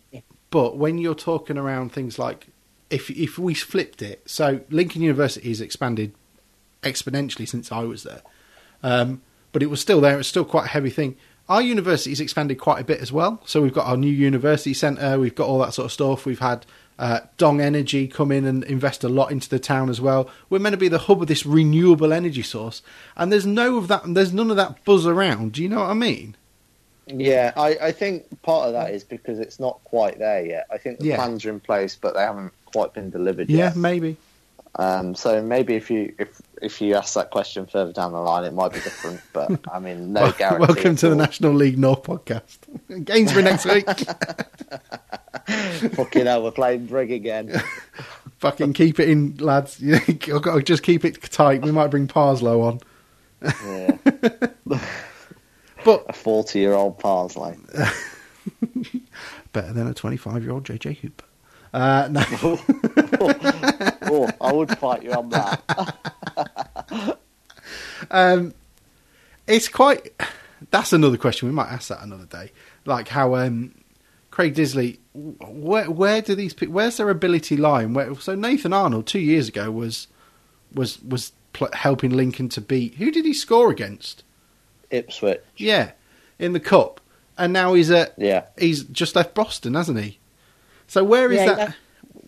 but when you're talking around things like, if if we flipped it, so Lincoln University has expanded exponentially since I was there, um, but it was still there, it's still quite a heavy thing. Our university's expanded quite a bit as well, so we've got our new university centre, we've got all that sort of stuff, we've had... Uh, Dong Energy come in and invest a lot into the town as well. We're meant to be the hub of this renewable energy source, and there's no of that. There's none of that buzz around. Do you know what I mean? Yeah, I, I think part of that is because it's not quite there yet. I think the yeah. plans are in place, but they haven't quite been delivered yeah, yet. Yeah, maybe. Um, so maybe if you if if you ask that question further down the line, it might be different. But I mean, no well, guarantee. Welcome to all. The National League North podcast. Gainsbury next week. Fucking hell, we're playing Brig again. Fucking keep it in, lads. I've got to just keep it tight. We might bring Parslow on. Yeah. But a forty-year-old Parslow. Better than a twenty-five-year-old J J Hooper. Uh, no. oh, oh, I would fight you on that. um, it's quite... That's another question. We might ask that another day. Like how... Um, Craig Disley, where where do these where's their ability lying? Where, so Nathan Arnold two years ago was was was pl- helping Lincoln to beat. Who did he score against? Ipswich. Yeah, in the cup, and now he's at yeah. he's just left Boston, hasn't he? So where is yeah, that? He left,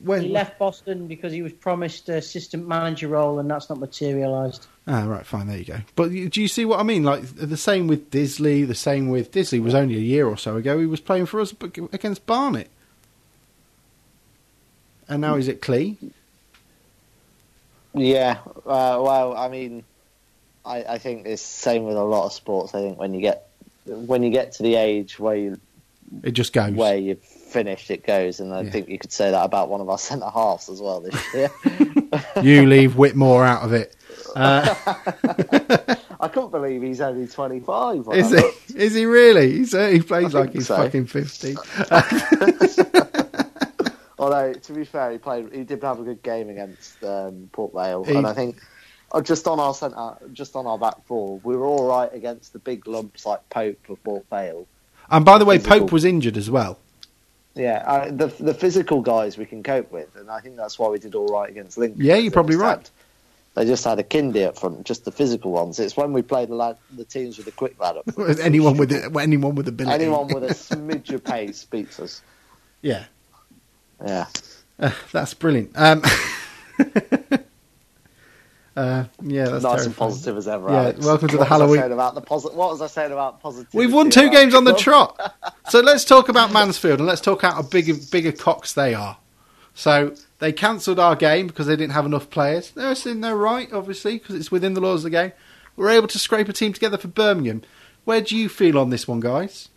when, he left Boston because he was promised an assistant manager role, and that's not materialised. Ah, right, fine, there you go. But do you see what I mean? Like, the same with Disley, the same with... Disley was only a year or so ago. He was playing for us against Barnet. And now he's at Clee. Yeah, uh, well, I mean, I, I think it's the same with a lot of sports. I think when you get when you get to the age where you... It just goes. Where you've finished, it goes. And I yeah. think you could say that about one of our centre-halves as well this year. You leave Whitmore out of it. Uh, I can't believe he's only twenty-five. Is he? Is he really? He's, uh, he plays I like he's so. fucking fifty. Although, to be fair, he played. He did have a good game against um, Port Vale, he, and I think oh, just on our centre, just on our back four, we were all right against the big lumps like Pope of Port Vale. And by the, the way, physical. Pope was injured as well. Yeah, uh, the the physical guys we can cope with, and I think that's why we did all right against Lincoln. Yeah, you're probably right. Had, They just had a kindy up front, just the physical ones. It's when we play the lad, the teams with the quick lad up front. anyone with it, anyone with ability, anyone with a smidge of pace beats us. Yeah, yeah, uh, that's brilliant. Um, uh, yeah, that's nice terrifying. And positive as ever. Yeah, Alex. Welcome to what the Halloween. Was about the posi- what was I saying about positive? We've won two games on the trot, so let's talk about Mansfield and let's talk how bigger bigger cocks they are. So. They cancelled our game because they didn't have enough players. They're in their right, obviously, because it's within the laws of the game. We're able to scrape a team together for Birmingham. Where do you feel on this one, guys?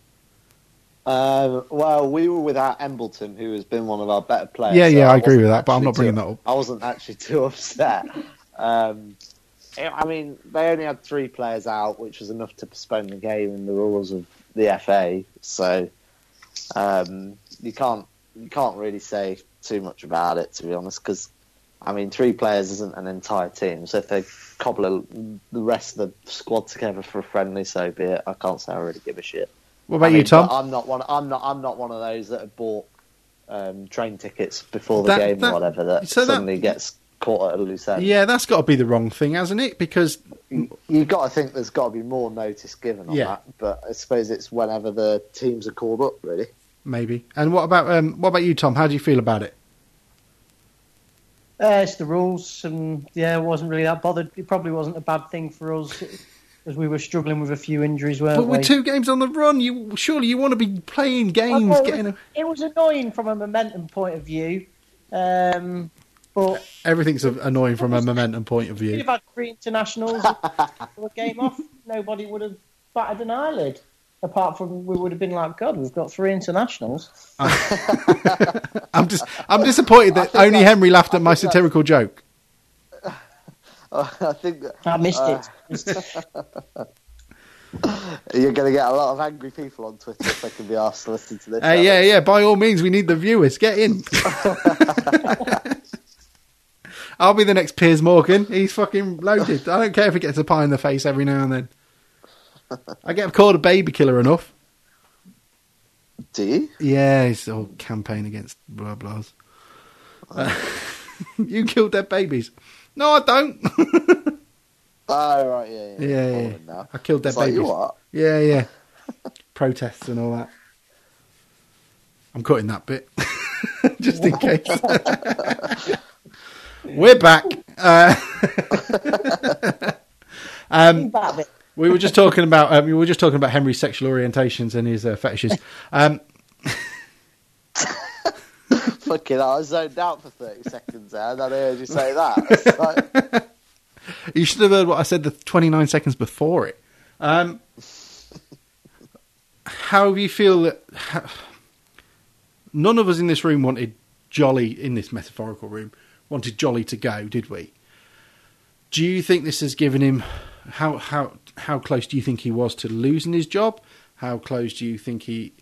Uh, well, we were without Embleton, who has been one of our better players. Yeah, yeah, so I, I agree with that, but I'm not bringing too, that up. I wasn't actually too upset. Um, I mean, they only had three players out, which was enough to postpone the game in the rules of the F A. So um, you can't you can't really say too much about it, to be honest, because, I mean, three players isn't an entire team. So if they cobble the rest of the squad together for a friendly, so be it. I can't say I really give a shit. What about I mean, you, Tom? I'm not one. I'm not. I'm not one of those that have bought um, train tickets before the that, game that, or whatever. That so suddenly that... gets caught at a loose end. Yeah, that's got to be the wrong thing, hasn't it? Because you've got to think there's got to be more notice given on yeah. that. But I suppose it's whenever the teams are called up, really. Maybe. And what about um, what about you, Tom? How do you feel about it? Uh, it's the rules, and yeah, I wasn't really that bothered. It probably wasn't a bad thing for us. As we were struggling with a few injuries, weren't we? But we're we? two games on the run. You surely you want to be playing games. Well, getting. It was, a... it was annoying from a momentum point of view. Um, but everything's annoying from a momentum point of view. If you'd have had three internationals for a game off, nobody would have batted an eyelid. Apart from, we would have been like, God, we've got three internationals. I'm just, I'm disappointed that only Henry laughed at my satirical that's... joke. I think that, I missed uh, it. You're going to get a lot of angry people on Twitter if they can be asked to listen to this. Uh, yeah, yeah. By all means, we need the viewers. Get in. I'll be the next Piers Morgan. He's fucking loaded. I don't care if he gets a pie in the face every now and then. I get called a baby killer enough. Do you? Yeah, it's the whole campaign against blah blahs. Uh, you killed their babies. No, I don't. oh, right, yeah, yeah. yeah, yeah. Now. I killed their it's babies. Like you are. Yeah, yeah. Protests and all that. I'm cutting that bit, just in case. We're back. Uh, um, we were just talking about um, we were just talking about Henry's sexual orientations and his uh, fetishes. Um, Fucking hell, I zoned out for thirty seconds there, and I heard you say that. Like... You should have heard what I said the twenty-nine seconds before it. Um, how do you feel that... How, none of us in this room wanted Jolly, in this metaphorical room, wanted Jolly to go, did we? Do you think this has given him... How, how, how close do you think he was to losing his job? How close do you think he...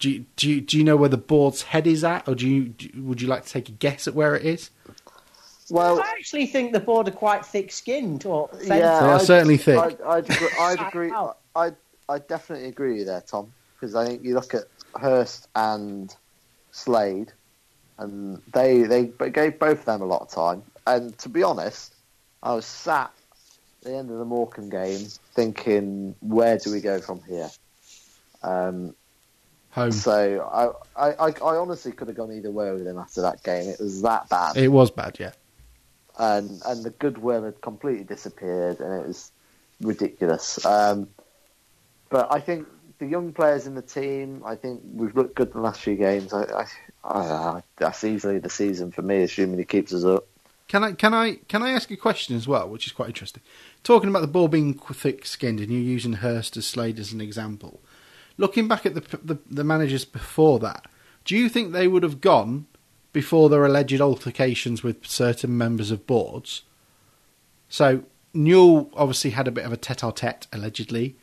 Do you, do you, do you know where the board's head is at, or do you do, would you like to take a guess at where it is? Well, I actually think the board are quite thick-skinned, or yeah, they are certainly thick. I'd, I'd, I'd agree. I I definitely agree with you there, Tom, because I think you look at Hurst and Slade, and they they gave both of them a lot of time. And to be honest, I was sat at the end of the Morecambe game thinking, where do we go from here? Um. Home. So I, I, I honestly could have gone either way with him after that game. It was that bad. It was bad, yeah. And and the goodwill had completely disappeared, and it was ridiculous. Um, but I think the young players in the team, I think we've looked good in the last few games. I, I, I that's easily the season for me, assuming he keeps us up. Can I can I can I ask a question as well, which is quite interesting? Talking about the ball being thick-skinned, and you using Hurst as Slade as an example. Looking back at the, the the managers before that, do you think they would have gone before their alleged altercations with certain members of boards? So Newell obviously had a bit of a tete-a-tete, allegedly.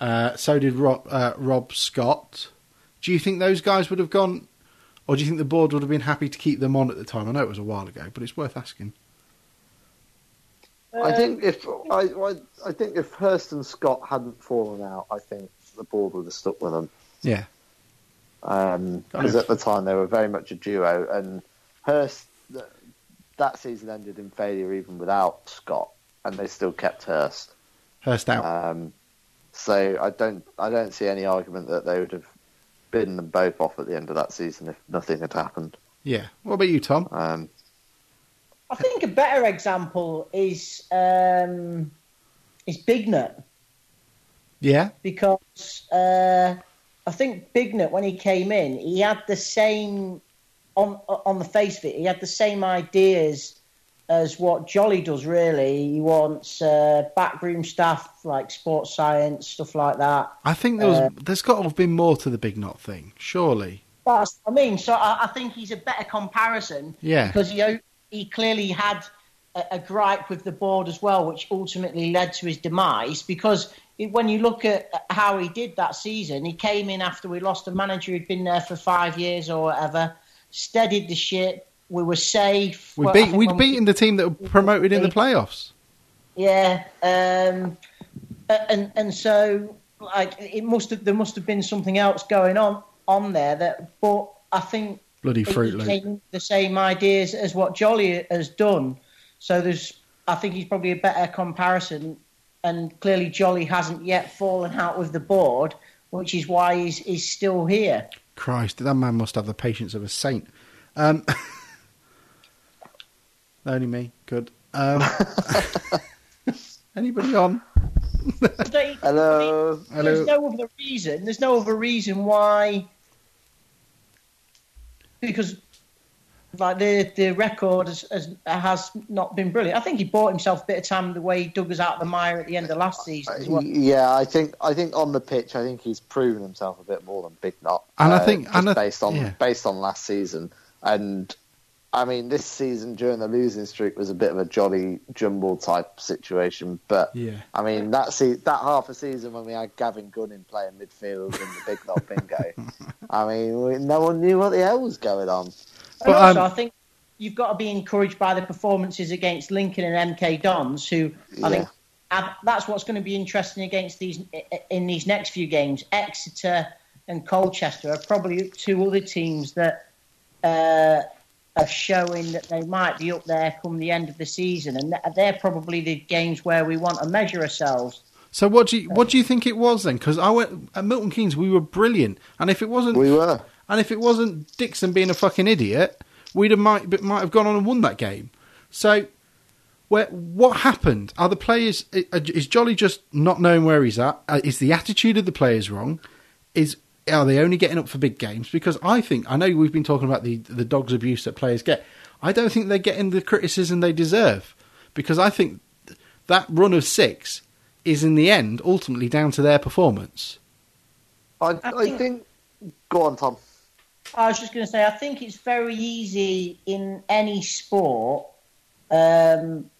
Uh, so did Rob, uh, Rob Scott. Do you think those guys would have gone, or do you think the board would have been happy to keep them on at the time? I know it was a while ago, but it's worth asking. Um, I think if I, I, I think if Hurst and Scott hadn't fallen out, I think the board would have stuck with them. Yeah. Because um, at the time they were very much a duo, and Hurst, th- that season ended in failure even without Scott, and they still kept Hurst. Hurst out. Um, so I don't, I don't see any argument that they would have bidden them both off at the end of that season if nothing had happened. Yeah. What about you, Tom? Um, I think a better example is um, is Bignett. Yeah, because uh, I think Bignett, when he came in, he had the same on on the face of it. He had the same ideas as what Jolly does. Really, he wants uh, backroom staff like sports science, stuff like that. I think there was, uh, there's got to have been more to the Bignett thing, surely. That's what I mean. So I, I think he's a better comparison. Yeah, because he he clearly had a, a gripe with the board as well, which ultimately led to his demise, because it, when you look at how he did that season, he came in after we lost a manager who'd been there for five years or whatever, steadied the ship, we were safe. We well, beat, we'd beaten we, the team that were promoted in the playoffs. Yeah, um, and and so like it must have, there must have been something else going on on there that, but I think bloody Fruit Loop, the same ideas as what Jolly has done. So there's, I think he's probably a better comparison, and clearly Jolly hasn't yet fallen out with the board, which is why he's he's still here. Christ, that man must have the patience of a saint. Um, only me, good. Um, anybody on? Hello. Hello. There's no other reason. There's no other reason why. Because, like, the the record has, has has not been brilliant. I think he bought himself a bit of time the way he dug us out of the mire at the end of last season as well. Yeah, I think I think on the pitch, I think he's proven himself a bit more than Big Knot. And uh, I think and based I, on yeah. based on last season, and I mean this season during the losing streak was a bit of a jolly jumble type situation. But yeah. I mean that se- that half a season when we had Gavin Gunn in playing midfield and the Big Knot bingo. I mean, no one knew what the hell was going on. But also, um, I think you've got to be encouraged by the performances against Lincoln and M K Dons, who I yeah. think have, that's what's going to be interesting against these in these next few games. Exeter and Colchester are probably two other teams that uh, are showing that they might be up there come the end of the season, and they're probably the games where we want to measure ourselves. So what do you, what do you think it was then? Because I went at Milton Keynes, we were brilliant, and if it wasn't, we were, and if it wasn't Dixon being a fucking idiot, we'd have might might have gone on and won that game. So, where what happened? Are the players? Is Jolly just not knowing where he's at? Is the attitude of the players wrong? Is are they only getting up for big games? Because I think I know we've been talking about the the dog's abuse that players get. I don't think they're getting the criticism they deserve, because I think that run of six is in the end ultimately down to their performance. I, I think. Go on, Tom. I was just going to say, I think it's very easy in any sport um,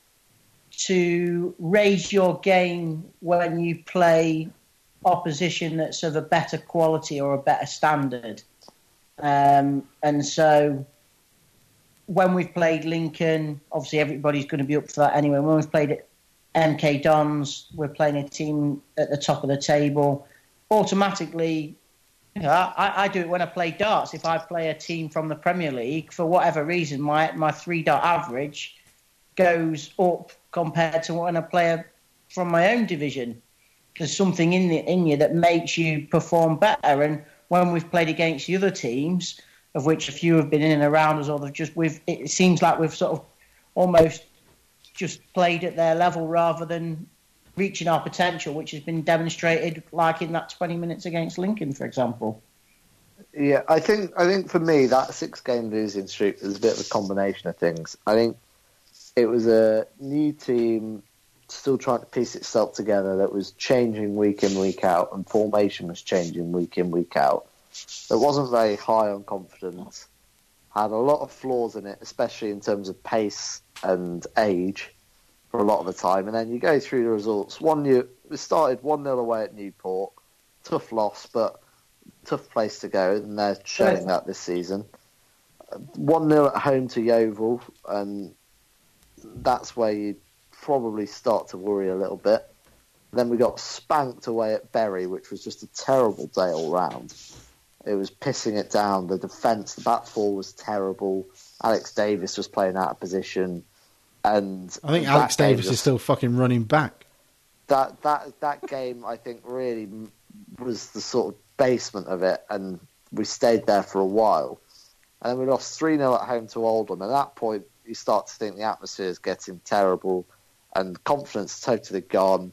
to raise your game when you play opposition that's of a better quality or a better standard. Um, and so when we've played Lincoln, obviously everybody's going to be up for that anyway. When we've played at M K Dons, we're playing a team at the top of the table. Automatically... You know, I, I do it when I play darts. If I play a team from the Premier League, for whatever reason, my, my three-dart average goes up compared to when I play a, from my own division. There's something in the, in you that makes you perform better. And when we've played against the other teams, of which a few have been in and around us, or they've just we've it seems like we've sort of almost just played at their level rather than reaching our potential, which has been demonstrated, like in that twenty minutes against Lincoln, for example. Yeah, I think I think for me that six-game losing streak was a bit of a combination of things. I think it was a new team still trying to piece itself together that was changing week in, week out, and formation was changing week in, week out. It wasn't very high on confidence. Had a lot of flaws in it, especially in terms of pace and age. For a lot of the time, and then you go through the results. One, you we started one nil away at Newport, tough loss, but tough place to go, and they're showing that this season. One nil at home to Yeovil, and that's where you probably start to worry a little bit. Then we got spanked away at Bury, which was just a terrible day all round. It was pissing it down. The defence, the back four was terrible. Alex Davis was playing out of position. And I think Alex Davis just, is still fucking running back. That that that game, I think, really was the sort of basement of it, and we stayed there for a while. And then we lost three nil at home to Oldham. At that point, you start to think the atmosphere is getting terrible, and confidence totally gone,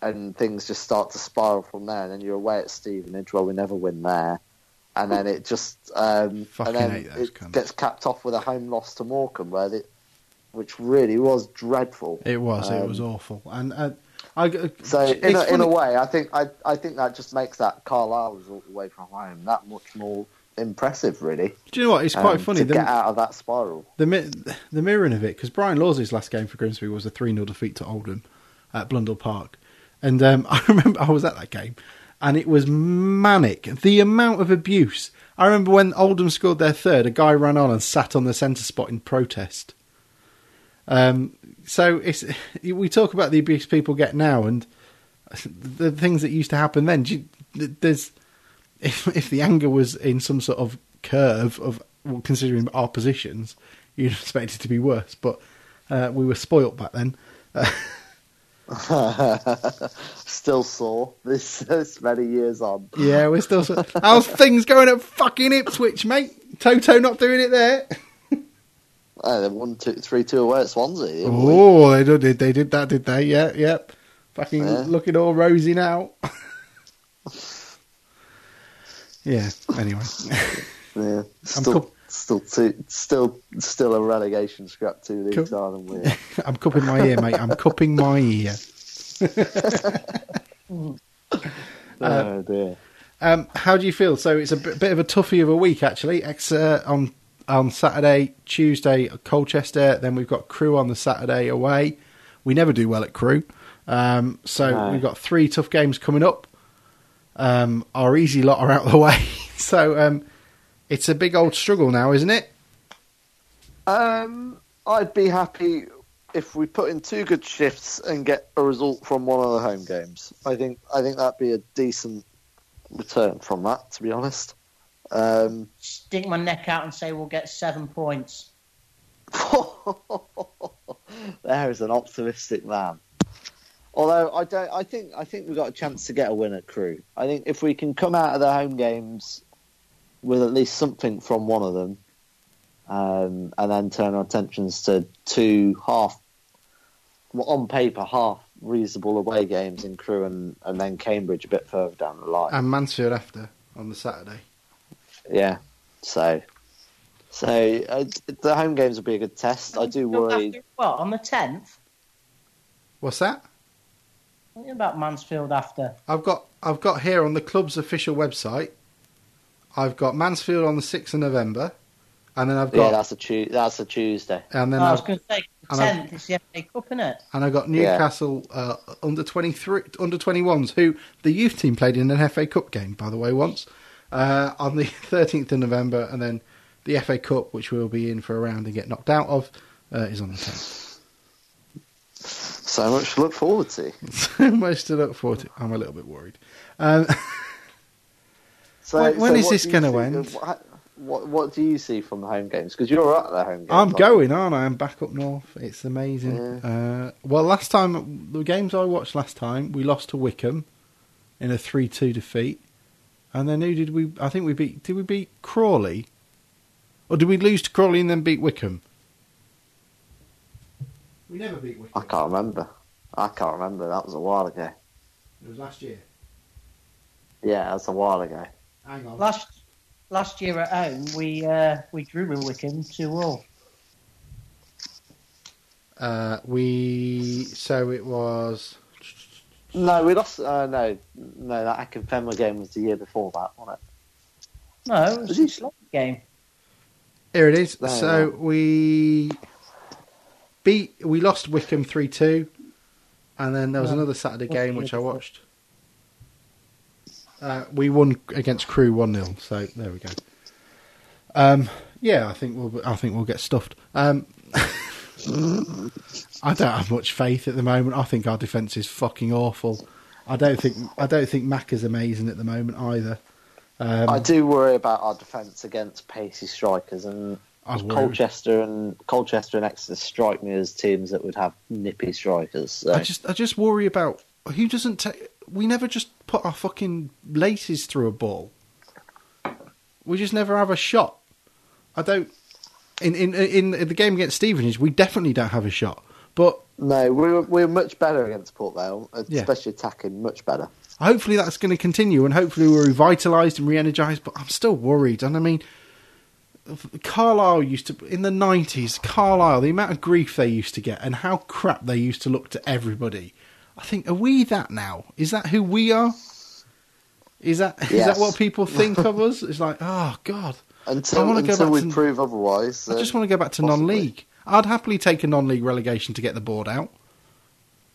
and things just start to spiral from there. And then you're away at Stevenage, well, we never win there. And then it just um, and then it cunts. gets capped off with a home loss to Morecambe, where they... which really was dreadful. It was. Um, it was awful. And uh, I, uh, so, in a, in a way, I think I, I think that just makes that Carlisle result away from home that much more impressive, really. Do you know what? It's quite um, funny to the, get out of that spiral. The the mirroring of it, because Brian Lawsley's last game for Grimsby was a three nil defeat to Oldham at Blundell Park, and um, I remember I was at that game, and it was manic. The amount of abuse. I remember when Oldham scored their third, a guy ran on and sat on the centre spot in protest. Um, so it's we talk about the abuse people get now and the things that used to happen then. Do you, there's if if the anger was in some sort of curve of well, considering our positions, you'd expect it to be worse. But uh, we were spoilt back then. Still sore this, this many years on. Yeah, we're still sore. How's things going at fucking Ipswich, mate? Toto not doing it there. Oh, they won two, three, two away at Swansea. Oh, they did. They did that, did they? Yeah, yeah. Fucking yeah. Looking all rosy now. Yeah. Anyway. Yeah. Still, cup- still, two, still, still a relegation scrap two leagues Cup- are than we are. I'm cupping my ear, mate. I'm cupping my ear. Oh um, dear. Um, how do you feel? So it's a b- bit of a toughie of a week, actually. Ex uh, on. On Saturday, Tuesday, Colchester. Then we've got Crewe on the Saturday away. We never do well at Crewe. Um, so no. We've got three tough games coming up. Um, our easy lot are out of the way. So um, it's a big old struggle now, isn't it? Um, I'd be happy if we put in two good shifts and get a result from one of the home games. I think I think that'd be a decent return from that, to be honest. Um, Stick my neck out and say we'll get seven points. There is an optimistic man. Although I don't, I think I think we've got a chance to get a win at Crewe. I think if we can come out of the home games with at least something from one of them, um, and then turn our attentions to two half, well, on paper half reasonable away games in Crewe and, and then Cambridge a bit further down the line, and Mansfield after on the Saturday. Yeah, so so uh, the home games will be a good test. I do worry. What, on the tenth? What's that? What about Mansfield after? I've got I've got here on the club's official website. I've got Mansfield on the sixth of November, and then I've got yeah, that's a tu- that's a Tuesday. And then oh, I was going to say the tenth is the F A Cup, isn't it? And I got Newcastle yeah. uh, under twenty three, under twenty ones, who the youth team played in an F A Cup game, by the way, once. Uh, on the thirteenth of November, and then the F A Cup, which we'll be in for a round and get knocked out of, uh, is on the tenth. So much to look forward to. So much to look forward to. I'm a little bit worried. Um, so, when when so is this going to end? What, what, what do you see from the home games? Because you're at the home games. I'm going, you? aren't I? I'm back up north. It's amazing. Yeah. Uh, well, last time, the games I watched last time, we lost to Wickham in a three two defeat. And then who did we... I think we beat... Did we beat Crawley? Or did we lose to Crawley and then beat Wickham? We never beat Wickham. I can't remember. I can't remember. That was a while ago. It was last year? Yeah, that's a while ago. Hang on. Last last year at home, we uh, we drew with Wickham two all. Uh, we... So it was... No, we lost. Uh, no, no, that Akinfenwa game was the year before that, wasn't it? No, it was, was a long game. Here it is. No, so no. we beat, we lost Wickham three two, and then there was no, another Saturday game which I watched. Uh, we won against Crewe one nil. So there we go. Um, yeah, I think we'll. I think we'll get stuffed. Um, I don't have much faith at the moment. I think our defence is fucking awful. I don't think I don't think Mac is amazing at the moment either. Um, I do worry about our defence against pacey strikers, and Colchester and Colchester and Exeter strike me as teams that would have nippy strikers. So. I just I just worry about who doesn't take. We never just put our fucking laces through a ball. We just never have a shot. I don't. In, in in the game against Stevenage, we definitely don't have a shot. But no, we were, we were much better against Port Vale, especially yeah. attacking, much better. Hopefully that's going to continue, and hopefully we're revitalised and re-energised, but I'm still worried. And I mean, Carlisle used to, in the nineties, Carlisle, the amount of grief they used to get and how crap they used to look to everybody. I think, are we that now? Is that who we are? Is that yes. is that what people think of us? It's like, oh God. Until, I want to until go back we to, prove otherwise. I just want to go back to possibly. non-league. I'd happily take a non-league relegation to get the board out.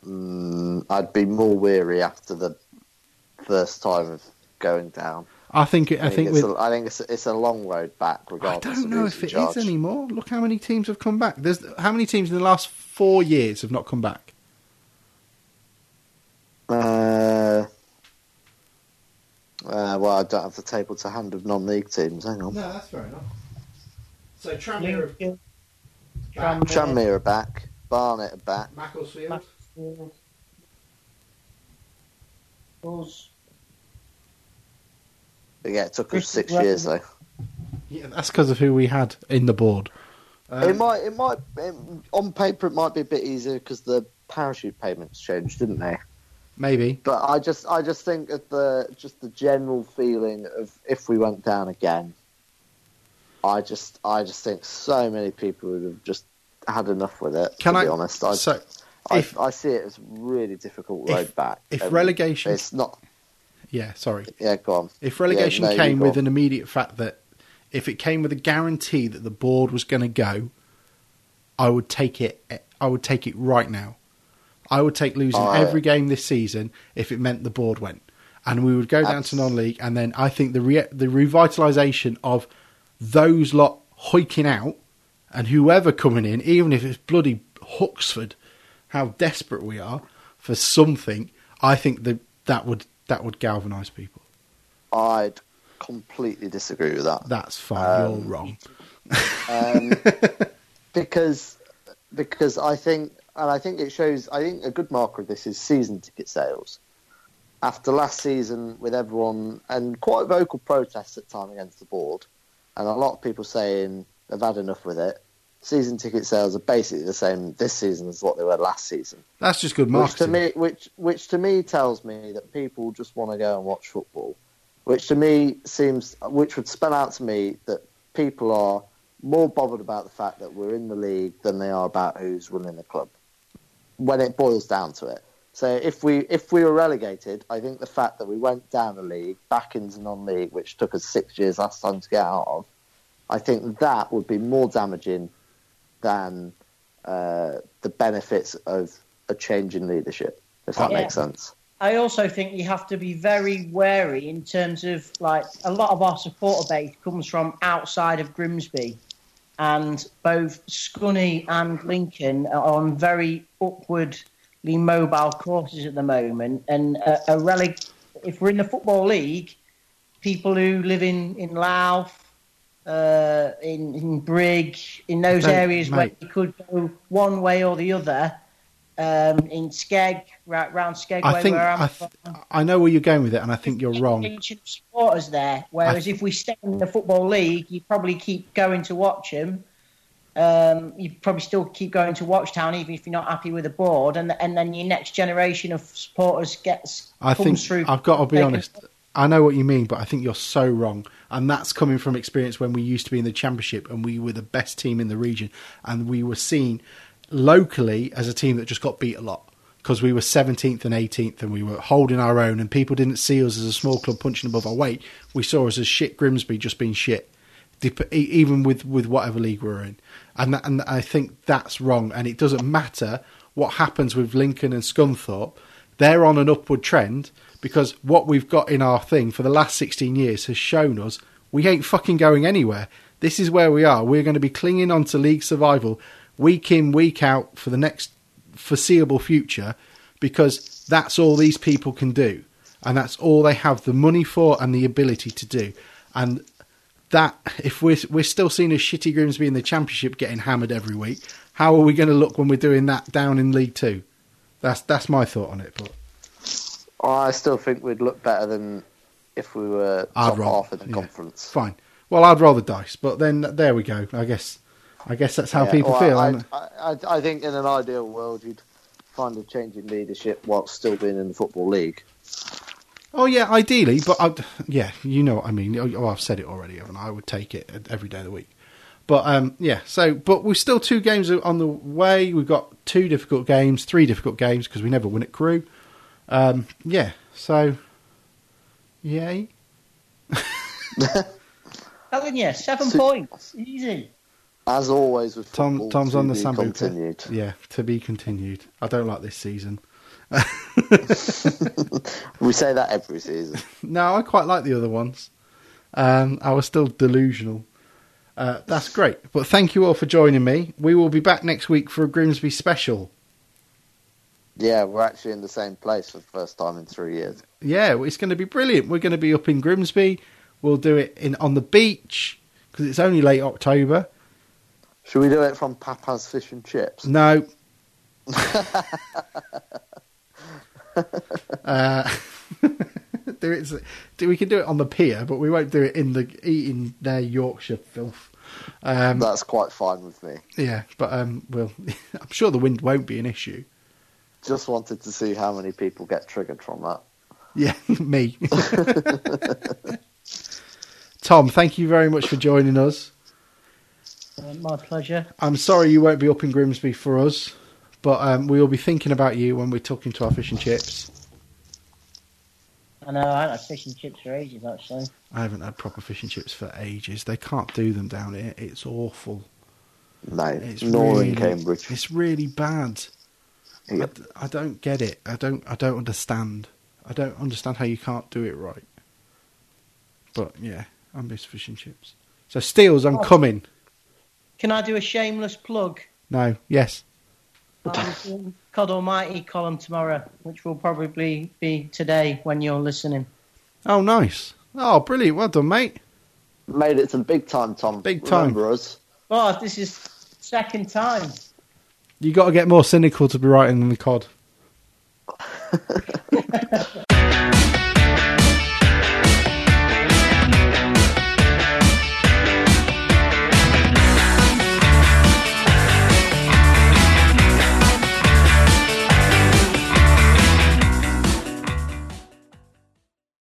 Mm, I'd be more weary after the first time of going down. I think I think I think it's, with, a, I think it's, it's a long road back. Regardless, I don't know if it judge. is anymore. Look how many teams have come back. There's how many teams in the last four years have not come back? Uh, uh, well, I don't have the table to hand of non-league teams. Hang on. No, that's fair enough. So Tranmere, yeah. Tranmere, Tranmere are back. Barnet are back. Macclesfield. Mac- Yeah, it took us six years though. Yeah, that's because of who we had in the board. Um, it might, it might, it, on paper, it might be a bit easier because the parachute payments changed, didn't they? Maybe. But I just, I just think of the just the general feeling of if we went down again, I just, I just think so many people would have just had enough with it. Can to I be honest? I, so I, if, I see it as a really difficult road if, back. If um, relegation, it's not. Yeah, sorry. Yeah, go on. If relegation yeah, no, came with an immediate fact that if it came with a guarantee that the board was going to go, I would take it. I would take it right now. I would take losing oh, every game this season if it meant the board went, and we would go down to non-league. And then I think the re- the revitalisation of those lot hoiking out and whoever coming in, even if it's bloody Huxford, how desperate we are for something. I think that that would. That would galvanise people. I'd completely disagree with that. That's fine. Um, you're wrong. um, because because I think, and I think it shows. I think a good marker of this is season ticket sales. After last season, with everyone and quite vocal protests at time against the board, and a lot of people saying they've had enough with it. Season ticket sales are basically the same this season as what they were last season. That's just good marketing. Which to me, which, which to me tells me that people just want to go and watch football, which to me seems, which would spell out to me that people are more bothered about the fact that we're in the league than they are about who's running the club. When it boils down to it, so if we if we were relegated, I think the fact that we went down the league, back into non-league, which took us six years last time to get out of, I think that would be more damaging than uh, the benefits of a change in leadership, if that yeah. makes sense. I also think you have to be very wary in terms of, like, a lot of our supporter base comes from outside of Grimsby, and both Scunny and Lincoln are on very upwardly mobile courses at the moment, and a, a relic, if we're in the Football League, people who live in, in Louth, Uh, in, in Brigg, in those areas mate. where you could go one way or the other, um, in Skeg, right round Skeg. I think where I'm I, th- I know where you're going with it, and I think you're wrong. Supporters there, whereas th- if we stay in the Football League, you probably keep going to watch them. Um, you probably still keep going to watch Town, even if you're not happy with the board, and and then your next generation of supporters gets. I think through I've got to be honest. Can- I know what you mean, but I think you're so wrong. And that's coming from experience when we used to be in the Championship and we were the best team in the region. And we were seen locally as a team that just got beat a lot because we were seventeenth and eighteenth and we were holding our own and people didn't see us as a small club punching above our weight. We saw us as shit Grimsby just being shit, even with, with whatever league we were in. And, that, and I think that's wrong. And it doesn't matter what happens with Lincoln and Scunthorpe. They're on an upward trend because what we've got in our thing for the last sixteen years has shown us we ain't fucking going anywhere. This is where we are. We're going to be clinging on to league survival week in, week out for the next foreseeable future because that's all these people can do and that's all they have the money for and the ability to do. And that, if we're, we're still seen as shitty Grimsby in the Championship getting hammered every week, how are we going to look when we're doing that down in League Two? That's that's my thought on it, but I still think we'd look better than if we were top half of the yeah. conference. Fine. Well, I'd roll the dice, but then there we go. I guess, I guess that's how yeah, people well, feel. I, aren't I, they? I, I think in an ideal world, you'd find a change in leadership whilst still being in the Football League. Oh yeah, ideally, but I'd, yeah, you know what I mean. Oh, I've said it already, haven't I? I would take it every day of the week. But um, yeah, so but we're still two games on the way. We've got two difficult games, three difficult games because we never win at Crewe. Um, yeah, so Yay. Haven't you? Seven so, points. Easy. As always with Tom, Tom's on the Sambuca. Yeah, to be continued. I don't like this season. We say that every season. No, I quite like the other ones. Um, I was still delusional. Uh, that's great. But thank you all for joining me. We will be back next week for a Grimsby special. Yeah, we're actually in the same place for the first time in three years. Yeah, well, it's going to be brilliant. We're going to be up in Grimsby. We'll do it in on the beach because it's only late October. Should we do it from Papa's Fish and Chips? No. uh, do it, do, we can do it on the pier, but we won't do it in the eating their Yorkshire filth. Um, That's quite fine with me. Yeah, but um, we'll, I'm sure the wind won't be an issue. Just wanted to see how many people get triggered from that. Yeah, me. Tom, thank you very much for joining us. Uh, my pleasure. I'm sorry you won't be up in Grimsby for us, but um, we will be thinking about you when we're talking to our fish and chips. I know, I haven't had fish and chips for ages, actually. I haven't had proper fish and chips for ages. They can't do them down here. It's awful. No, it's nor really, in Cambridge. It's really bad. Yep. I, I don't get it. I don't. I don't understand. I don't understand how you can't do it right. But yeah, I miss fish and chips. So Steels, I'm oh, coming. Can I do a shameless plug? No. Yes. I'm doing Cod Almighty column tomorrow, which will probably be today when you're listening. Oh, nice. Oh, brilliant. Well done, mate. Made it to the big time, Tom. Big time. Remember us. Oh, this is second time. You got to get more cynical to be writing than the cod.